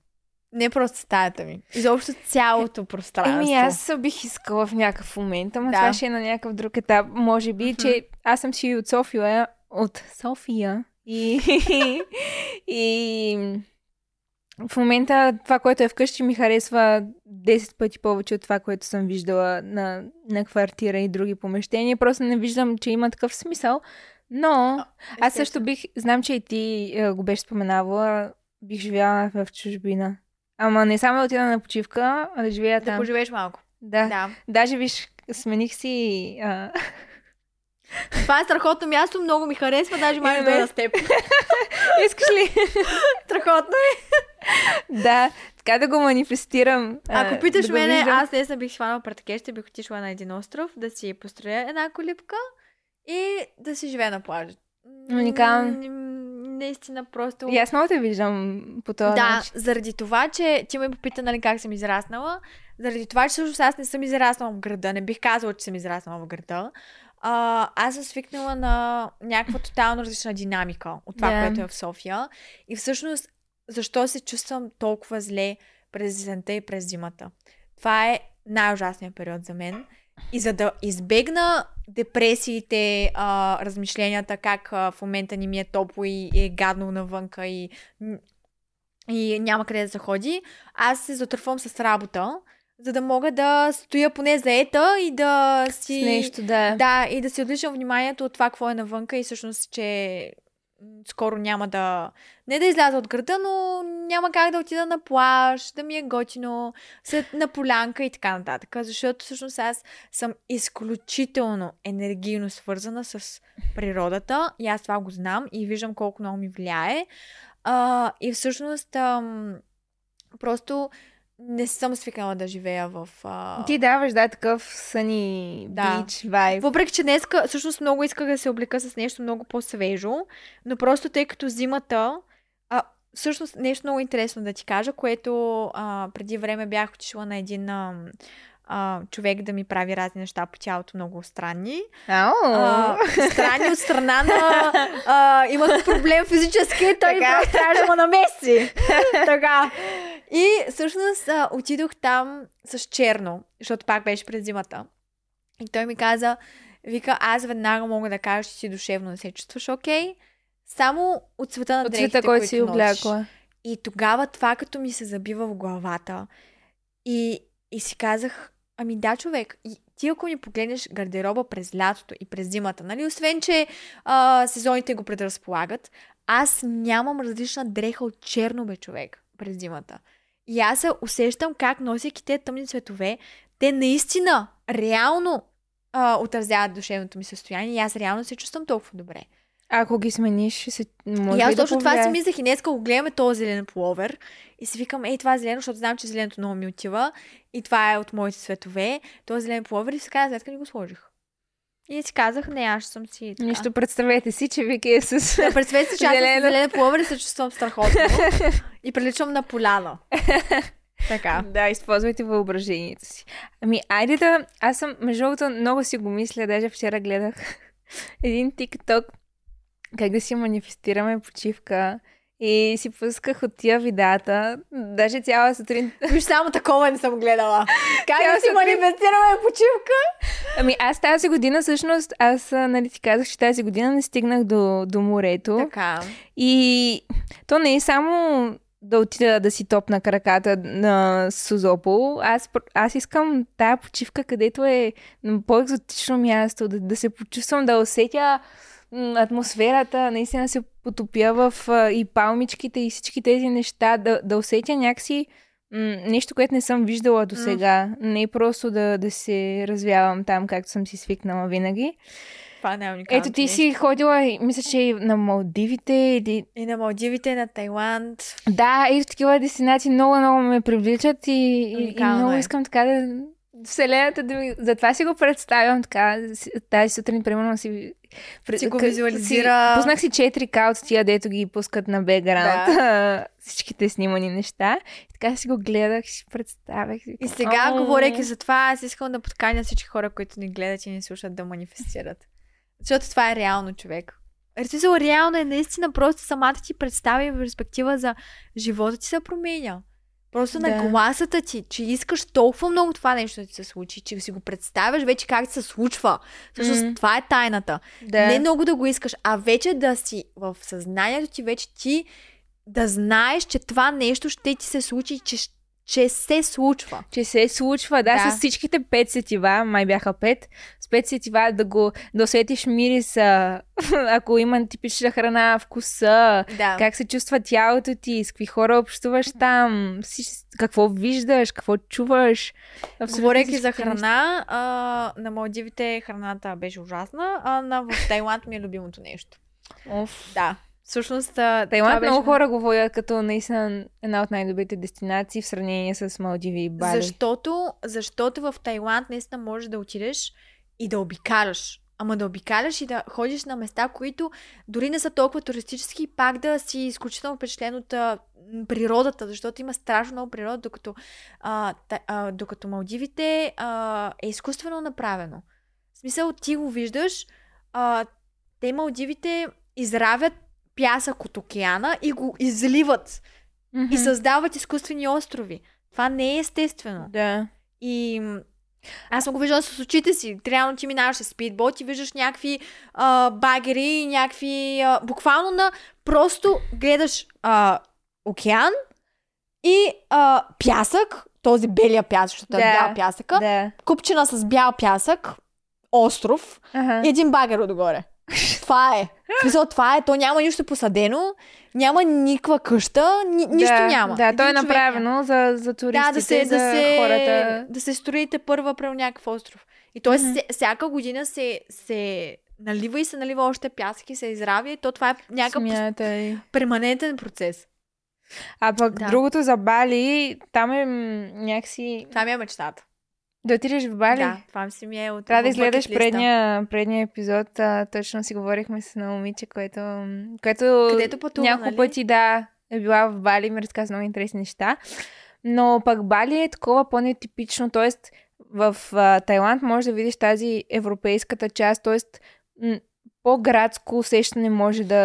Не просто стаята ми. Изобщо цялото пространство. Еми аз бих искала в някакъв момент, ама да. Това ще е на някакъв друг етап. Може би, mm-hmm. че аз съм си от София. От София. И, и, и в момента това, което е вкъщи, ми харесва десет пъти повече от това, което съм виждала на, на квартира и други помещения. Просто не виждам, че има такъв смисъл. Но аз също бих, знам, че и ти е, го беше споменавала, бих живяла в чужбина. Ама не само да отида на почивка, а да живея там. Да поживееш малко. Да. Да. Даже виж, смених си... А... Това е страхотно място, много ми харесва, даже май да е с теб. Искаш ли? Страхотно е. Да, така да го манифестирам. Ако питаш да мене, аз не съм бих хванала паркет, бих отишла на един остров, да си построя една колибка и да си живея на плажа. Уникално. Наистина просто... И аз много те виждам по този да, начин. Да, заради това, че ти ме попита, нали, как съм израснала, заради това, че всъщност аз не съм израснала в града, не бих казала, че съм израснала в града. Uh, аз съм свикнала на някаква тотално различна динамика от това, yeah. което е в София. И всъщност, защо се чувствам толкова зле през есента и през зимата? Това е най-ужасният период за мен. И за да избегна депресиите, uh, размишленията, как uh, в момента не ми е топло и е гадно навънка и, и няма къде да се ходи, аз се затърфвам с работа, за да мога да стоя поне заета и да си... С нещо, да. Да, и да си отличам вниманието от това, какво е навънка и всъщност, че скоро няма да... Не да изляза от града, но няма как да отида на плаж, да ми е готино, след на полянка и така нататък. Защото всъщност аз съм изключително енергийно свързана с природата и аз това го знам и виждам колко много ми влияе. А, и всъщност ам, просто... Не съм свикнала да живея в... А... Ти даваш, да, такъв съни да. Бич вайб. Въпреки, че днеска всъщност много исках да се облека с нещо много по-свежо, но просто тъй като зимата... А, всъщност нещо много интересно да ти кажа, което а, преди време бях отишла на един а, а, човек да ми прави разни неща по тялото, много странни. А, странни от страна на... А, имах проблем физически, той просто трябваше да намеси. Така... И всъщност отидох там с черно, защото пак беше през зимата. И той ми каза, вика, аз веднага мога да кажа, че си душевно не се чувстваш окей, само от цвета на от дрехите, цвета, които си облякла. И тогава това като ми се забива в главата и, и си казах, ами да, човек, и ти ако ми погледнеш гардероба през лятото и през зимата, нали, освен, че а, сезоните го предразполагат, аз нямам различна дреха от черно, бе, човек. през зимата. И аз се усещам как, носейки те тъмни цветове, те наистина, реално а, отразяват душевното ми състояние и аз реално се чувствам толкова добре. Ако ги смениш, ще се... Може и аз да точно повлия. Това си мислех и днес, когато гледаме този зелен пуловер и си викам, ей, това е зелено, защото знам, че зеленото много ми отива и това е от моите цветове. Този зелен пуловер и в крайна сметка не го сложих. И си казах, не, аз съм си така. Нищо, представете си, че Вики е с да, представете си, че аз съм зелена, зелена пуловер и се чувствам страхотно. И приличам на поляна. Така. Да, използвайте въображението си. Ами, айде да... Аз съм, между другото, много си го мисля. Даже вчера гледах един TikTok как да си манифестираме почивка и си пусках от тия видата. Даже цяла сутрин... Виж, само такова не съм гледала. Как да си манифестираме почивка? Ами аз тази година, всъщност, аз нали ти казах, че тази година не стигнах до, до морето. Така. И то не е само да отида да си топна краката на Созопол. Аз, аз искам тая почивка, където е на по-екзотично място, да, да се почувствам, да усетя атмосферата, наистина се потопя в и палмичките и всички тези неща, да, да усетя някакси м- нещо, което не съм виждала до сега. Mm. Не просто да, да се развявам там, както съм си свикнала винаги. Това не е уникално. Ето ти нещо. Си ходила, мисля, че и на Малдивите. Или... И на Малдивите, на Тайланд. Да, ето такива дестинации много-много ме привличат и, и много е. Искам така да... Вселената да ми... Затова си го представям така. Тази сутрин, примерно, си... Си го визуализира... Си... Пуснах си четири К от тия, дето ги пускат на бекграунд. Да. Всичките снимани неща. И така си го гледах, си представях. Си... И сега, говорейки за това, аз искам да подканя всички хора, които ни гледат и ни слушат, да манифестират. Защото това е реално, човек. Рецизъл реално е наистина просто самата ти представя и перспектива за живота ти се променя. Просто да. На гласата ти, че искаш толкова много това нещо да ти се случи, че си го представяш вече как се случва. Всъщност mm. това е тайната. Да. Не много да го искаш, а вече да си в съзнанието ти, вече ти да знаеш, че това нещо ще ти се случи, че, че се случва. Че се случва, да, да. С всичките пет сетива, май бяха пет, с пет сетива да го да усетиш мириса, ако има типична храна, вкуса, да. Как се чувства тялото ти, с какви хора общуваш там, какво виждаш, какво чуваш. Говорейки за храна, а, на Малдивите храната беше ужасна, а на в Тайланд ми е любимото нещо. Оф. Да. Всъщност, Тайланд беше... много хора го водят като наистина една от най-добрите дестинации в сравнение с Малдиви и Бали. Защото, защото в Тайланд наистина можеш да отидеш и да обикаляш. Ама да обикаляш и да ходиш на места, които дори не са толкова туристически и пак да си изключително впечатлен от а, природата, защото има страшно много природа, докато, а, та, а, докато Малдивите а, е изкуствено направено. В смисъл, ти го виждаш, а, те Малдивите изравят пясък от океана и го изливат. Mm-hmm. И създават изкуствени острови. Това не е естествено. Да. И... Аз съм го виждала с очите си. Реално ти минаваш с спидбол, ти виждаш някакви а, багери, някакви... А, буквално на... Просто гледаш а, океан и а, пясък, този белия пясък, защото да, е бял пясъка, да. Купчина с бял пясък, остров uh-huh. и един багер отгоре. Това е. Смисъл, това е. То няма нищо посадено, няма никаква къща, ни, да, нищо няма. Да, един то е направено няма. За, за туристите, да, да се, за да се, хората. Да се строите първа прямо някакъв остров. И т.е. Mm-hmm. всяка година се, се налива и се налива още пясък и се изравя и то това е някакъв Смятай. Перманентен процес. А пък да. Другото за Бали, там е някакси... Това ми е мечтата. Да отидеш в Бали? Да, това си ми е от... Трябва да изгледаш предния, предния епизод. А, точно си говорихме с на момиче, което, което пътува, няколко нали? Пъти да, е била в Бали. Ми разказа много интересни неща. Но пък Бали е такова по-нетипично. Тоест в а, Тайланд можеш да видиш тази европейската част. Тоест м- по-градско усещане може да,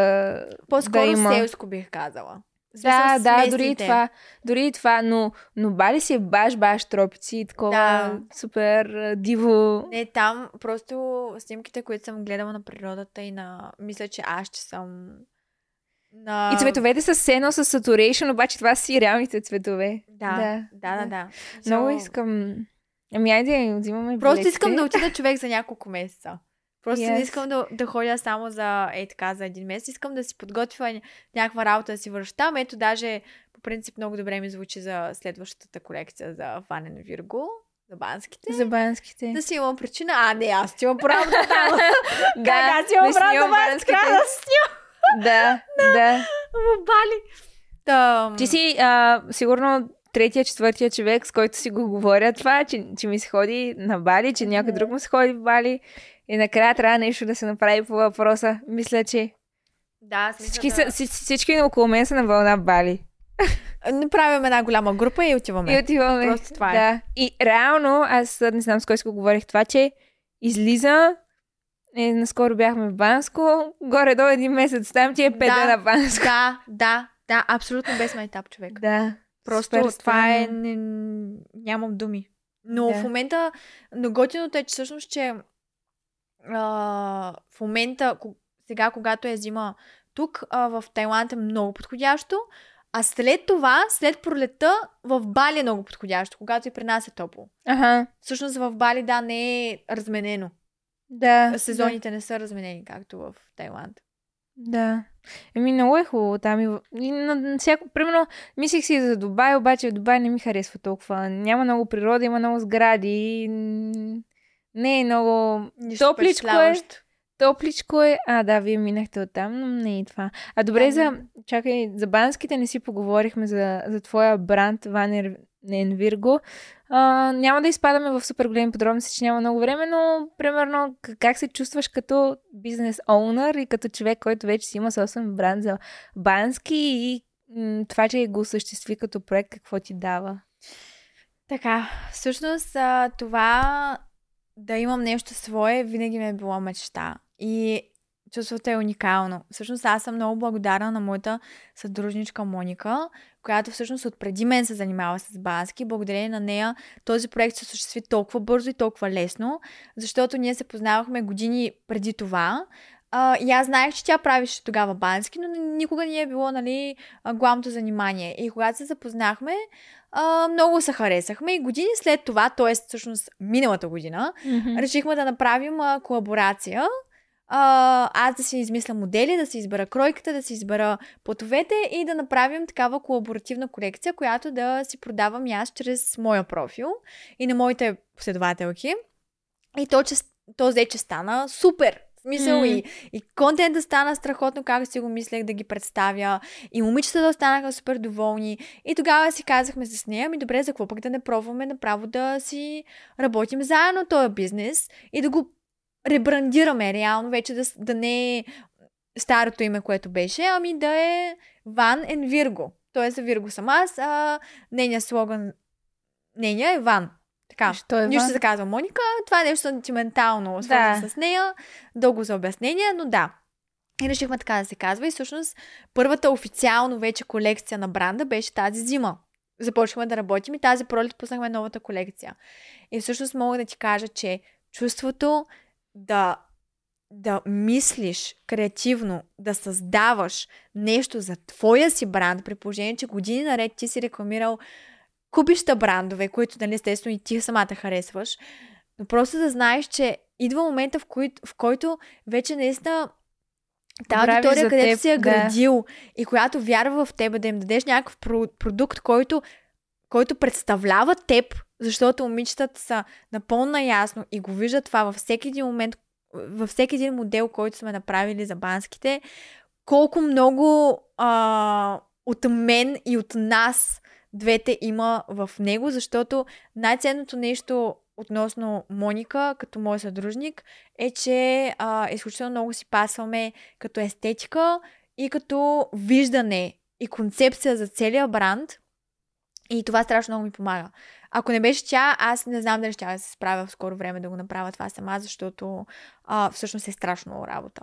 по-скоро да има. По-скоро селско бих казала. Да, да, дори и това, дори и това, но, но Бали си е баш-баш тропици и такова да. Супер диво. Не, там просто снимките, които съм гледала на природата и на... Мисля, че аз ще съм... На... И цветовете са сено с saturation, обаче това си реалните цветове. Да, да, да, да. да. Много so... искам... Ами айде, взимаме билетите. Просто искам да отида човек за няколко месеца. Просто yes. не искам да, да ходя само за, е, така, за един месец. Искам да си подготвя някаква работа да си върши там. Ето даже, по принцип, много добре ми звучи за следващата колекция за Van en Virgo. За банските. За банските. Да си имам причина. А, не, аз си имам право да там. Да, аз си имам право да банските. Да, да. В Бали. Ти си, сигурно... Третия, четвъртия човек, с който си го говоря това, че, че ми се ходи на Бали, че някой друг му се ходи в Бали и накрая трябва нещо да се направи по въпроса. Мисля, че да, всички, да... Са, всички около мен са на вълна Бали. Направим една голяма група и отиваме. И отиваме. Просто това е. Да. И реално, аз не знам с кой си го говорих това, че излиза. Е, наскоро бяхме в Банско, горе-долу един месец, там ти е педа да, на Банско. Да, да, да, абсолютно без майтап човек. Да. Просто това е... Не, нямам думи. Но да. В момента... Но готиното е, че всъщност, че а, в момента, сега, когато е зима тук, а, в Тайланд е много подходящо, а след това, след пролета, в Бали е много подходящо, когато и при нас е топло. Ага. Всъщност в Бали, да, не е разменено. Да. Сезоните да. Не са разменени, както в Тайланд. Да. Еми, много е хубаво там. И, и на всяко, примерно, мислих си за Дубай, обаче в Дубай не ми харесва толкова. Няма много природа, има много сгради. Не е много... Нищо топличко е. Топличко е. А, да, вие минахте оттам, но не и това. А добре, а, за... Чакай, за банските не си поговорихме за, за твоя бранд Van en Virgo. А, няма да изпадаме в супер големи подробности, че няма много време, но примерно как се чувстваш като бизнес оунър и като човек, който вече си има собствен бранд за бански и м- това, че го осъществи като проект, какво ти дава? Така, всъщност това да имам нещо свое винаги ми е било мечта и чувството е уникално. Всъщност аз съм много благодарна на моята съдружничка Моника, която всъщност отпреди мен се занимава с бански. Благодарение на нея този проект се осъществи толкова бързо и толкова лесно, защото ние се познавахме години преди това. А, и аз знаех, че тя правише тогава бански, но никога не е било, нали, главното занимание. И когато се запознахме, а, много се харесахме и години след това, т.е. всъщност миналата година, mm-hmm. решихме да направим а, колаборация. Аз да си измисля модели, да си избера кройката, да си избера платовете и да направим такава колаборативна колекция, която да си продавам и аз чрез моя профил и на моите последователки. И то, че, то взе, че стана супер! Мисъл mm. и, и контент да стана страхотно, както си го мислех да ги представя. И момичета да останаха супер доволни. И тогава си казахме с нея, ми добре, за какво пък да не пробваме направо да си работим заедно този бизнес и да го ребрандираме реално, вече да, да не е старото име, което беше, ами да е Van en Virgo. Тоест за Вирго съм аз, а нейният слоган, нейният е Van. Така, е нищо се казва Моника, това е нещо сантиментално свързано да. С нея, дълго за обяснение, но да. И решихме така да се казва и всъщност първата официално вече колекция на бранда беше тази зима. Започваме да работим и тази пролет пуснахме новата колекция. И всъщност мога да ти кажа, че чувството Да, да мислиш креативно, да създаваш нещо за твоя си бранд, при положение, че години наред ти си рекламирал купища брандове, които, нали, естествено и ти самата харесваш, но просто да знаеш, че идва момента, в, кои, в който вече наистина та аудитория, където теб, си е градил да. И която вярва в теб, да им дадеш някакъв продукт, който, който представлява теб, защото момичетата са напълно ясно и го виждат това във всеки един момент, във всеки един модел, който сме направили за банските, колко много а, от мен и от нас двете има в него, защото най-ценното нещо относно Моника, като мой съдружник, е, че а, изключително много си пасваме като естетика и като виждане и концепция за целия бранд. И това страшно много ми помага. Ако не беше тя, аз не знам дали ще да се справя в скоро време да го направя това сама, защото а, всъщност е страшно работа.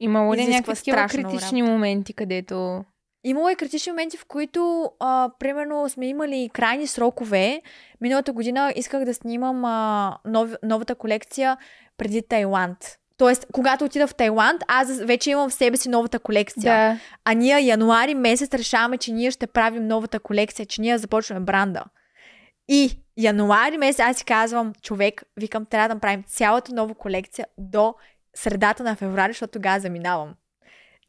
Имало ли някакви критични работа. Моменти, където... Имало и критични моменти, в които а, примерно сме имали крайни срокове. Миналата година исках да снимам а, нов, новата колекция преди Тайланд. Тоест, когато отида в Тайланд, аз вече имам в себе си новата колекция. Да. А ние януари месец решаваме, че ние ще правим новата колекция, че ние започваме бранда. И януари месец аз си казвам, човек, викам, трябва да направим цялата нова колекция до средата на февруари, защото тогава заминавам.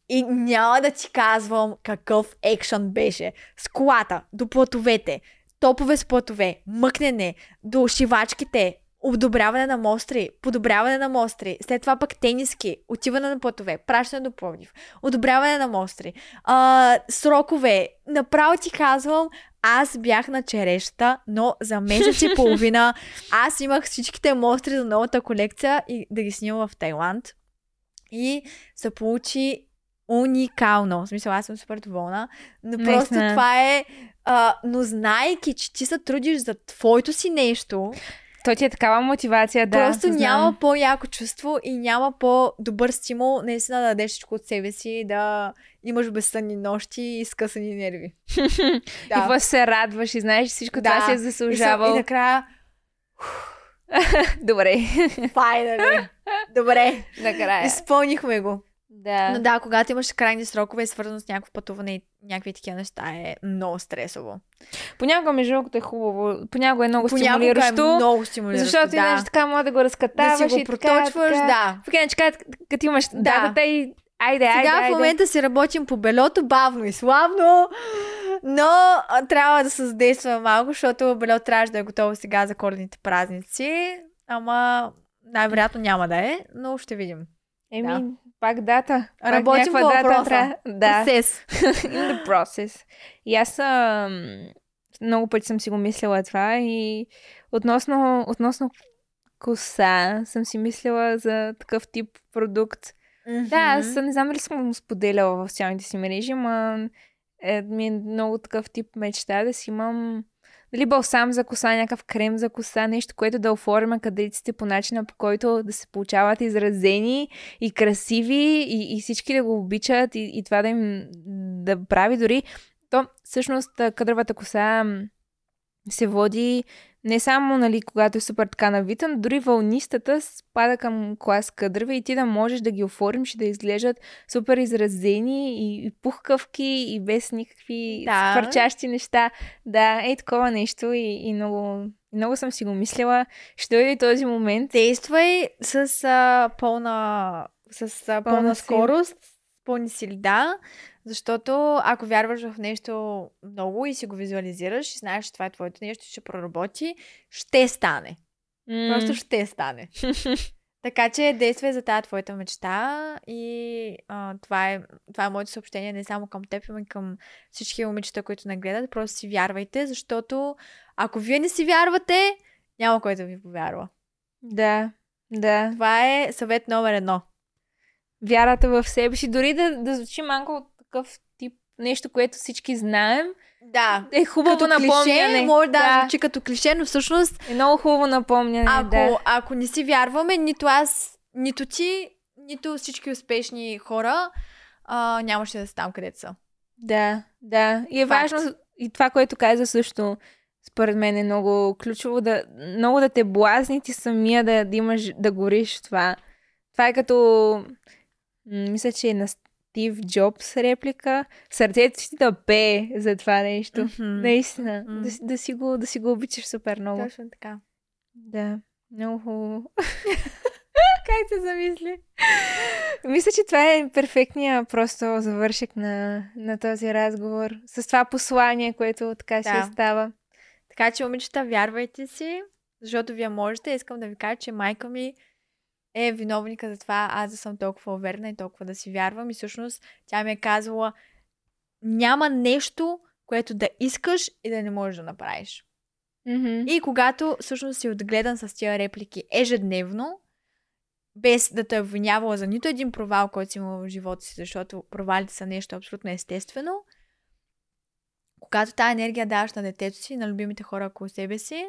И няма да ти казвам какъв екшън беше. С колата, до платовете, топове с платове, мъкнене, до шивачките, одобряване на мостри, подобряване на мостри, след това пък тениски, отиване на платове, пращане до Пловдив, одобряване на мостри, а, срокове. Направо ти казвам, аз бях на черешата, но за месец и половина аз имах всичките мостри за новата колекция и да ги снимам в Тайланд. И се получи уникално. В смисъл, аз съм супер доволна. Но Мисна. Просто това е... А, но знайки, че ти се трудиш за твоето си нещо... То ти е такава мотивация, да. Просто знам. Няма по-яко чувство и няма по-добър стимул наистина да дадеш всичко от себе си, да имаш безсънни нощи и скъсани нерви. Да. И въз се радваш и знаеш, всичко да. Това си е заслужавал. И, съм, и накрая... Добре. Finally. Добре. Накрая. Изпълнихме го. Да. Но да, когато имаш крайни срокове и свързано с някакво пътуване и някакви такива неща, е много стресово. Понякога между другото е хубаво, понякога е много понякога стимулиращо. Е много стимулиращо, защото да. Иначе така може да го разкатаваш да си го и проточваш, така, да. Така, иначе като имаш да. Датата и айде, айде, сега айде. В момента си работим по бельото, бавно и славно, но трябва да се задействаме малко, защото бельо трябваше да е готово сега за коледните празници, ама най-вероятно няма да е, но ще видим. Еми, да. Пак дата. Пак работим по въпроса. Да. Process. In the process. И аз съм... много пъти съм си го мислила това и относно, относно коса съм си мислила за такъв тип продукт. Mm-hmm. Да, аз не знам дали съм споделяла в социалните си мрежи, но е, ми е много такъв тип мечта да си имам дали балсам за коса, някакъв крем за коса, нещо, което да оформя кадриците по начина, по който да се получават изразени и красиви и, и всички да го обичат и, и това да им да прави дори. То всъщност кадровата коса се води не само, нали, когато е супер така навита, но дори вълнистата спада към клас кадрови и ти да можеш да ги оформиш и да изглеждат супер изразени и, и пухкавки и без никакви да. Свърчащи неща. Да, е такова нещо и, и много, много съм си го мислила. Ще дойде този момент. Действай с а, пълна, с, а, пълна, пълна скорост, пълни сили, да. Защото ако вярваш в нещо много и си го визуализираш и знаеш, че това е твоето нещо, ще проработи, ще стане. Mm. Просто ще стане. Така че действай за тази твоята мечта и а, това, е, това е моето съобщение не само към теб, но и към всички момичета, които не гледат. Просто си вярвайте, защото ако вие не си вярвате, няма кой да ви повярва. Да, да. Това е съвет номер едно. Вярата в себе си. Дори да, да звучи малко такъв тип нещо, което всички знаем. Да. Е хубаво като напомняне. Клише, може да, да звучи като клише, но всъщност... Е много хубаво напомняне, ако, да. Ако не си вярваме, нито аз, нито ти, нито всички успешни хора а, нямаше да са там, където са. Да, да. И е Факт. Важно и това, което каза също, според мен е много ключово, да, много да те блазни ти самия, да, да имаш, да гориш това. Това е като... Мисля, че е на Стив Джобс реплика. Сърцето си да пее за това нещо. Mm-hmm. Наистина. Mm-hmm. Да, да, си го, да си го обичаш супер много. Точно така. Да. Много хубаво. Как се замисли? Мисля, че това е перфектният просто завършек на, на този разговор. С това послание, което така да. Си остава. Така че, момичета, вярвайте си, защото вие можете. Искам да ви кажа, че майка ми е виновника за това, аз да съм толкова уверена и толкова да си вярвам. И всъщност тя ми е казвала, няма нещо, което да искаш и да не можеш да направиш. Mm-hmm. И когато всъщност си отгледан с тия реплики ежедневно, без да те обвинявала за нито един провал, който си имала в живота си, защото провалите са нещо абсолютно естествено, когато тази енергия даваш на детето си, на любимите хора около себе си,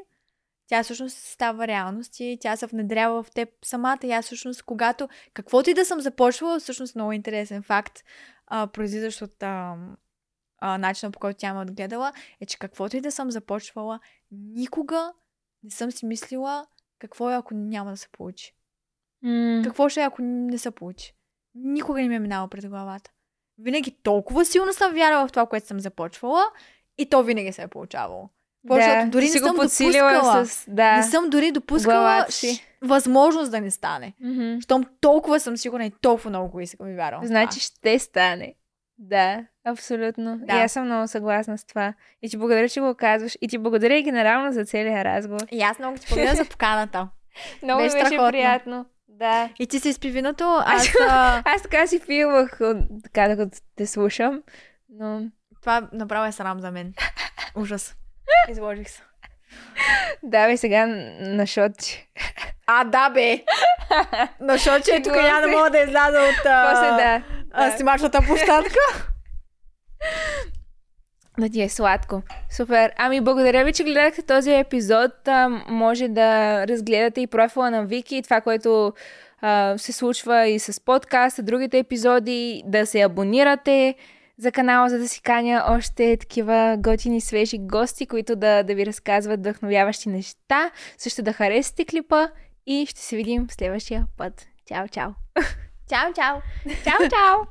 тя всъщност става реалност и тя се внедрява в теб самата. И аз всъщност, когато каквото и да съм започвала, всъщност много интересен факт, а, произлизащ от а, а, начина, по който тя ме отгледала, е, че каквото и да съм започвала, никога не съм си мислила какво е, ако няма да се получи. Mm. Какво ще е, ако не се получи. Никога не ми е минало пред главата. Винаги толкова силно съм вярвала в това, което съм започвала и то винаги се е получавало. Защото дори не съм допускала. С... Да. Не съм дори допускала възможност да не стане. Mm-hmm. Щом толкова съм сигурна и толкова много го искам и вярвам. Значи ще стане. Да, абсолютно. Да. И аз съм много съгласна с това. И ти благодаря, че го казваш. И ти благодаря и генерално за целия разговор. И аз много ти благодаря за поканата. Много беше, беше приятно. Да. И ти си изпи виното. Аз, а... аз така си пилвах, така да те слушам. Но... Това направо е срам за мен. Ужас. Изложих се. Да, бе, сега на шотче. А, да, бе. На шотче е тук, няма да мога да изляза от да, да. снимачната площадка. Да ти е сладко. Супер. Ами, благодаря ви, че гледахте този епизод. А, може да разгледате и профила на Вики, това, което а, се случва и с подкаста, другите епизоди, да се абонирате за канала, за да си каня още такива готини, свежи гости, които да, да ви разказват вдъхновяващи неща. Също да харесате клипа и ще се видим следващия път. Чао, чао! Чао, чао! Чао, чао!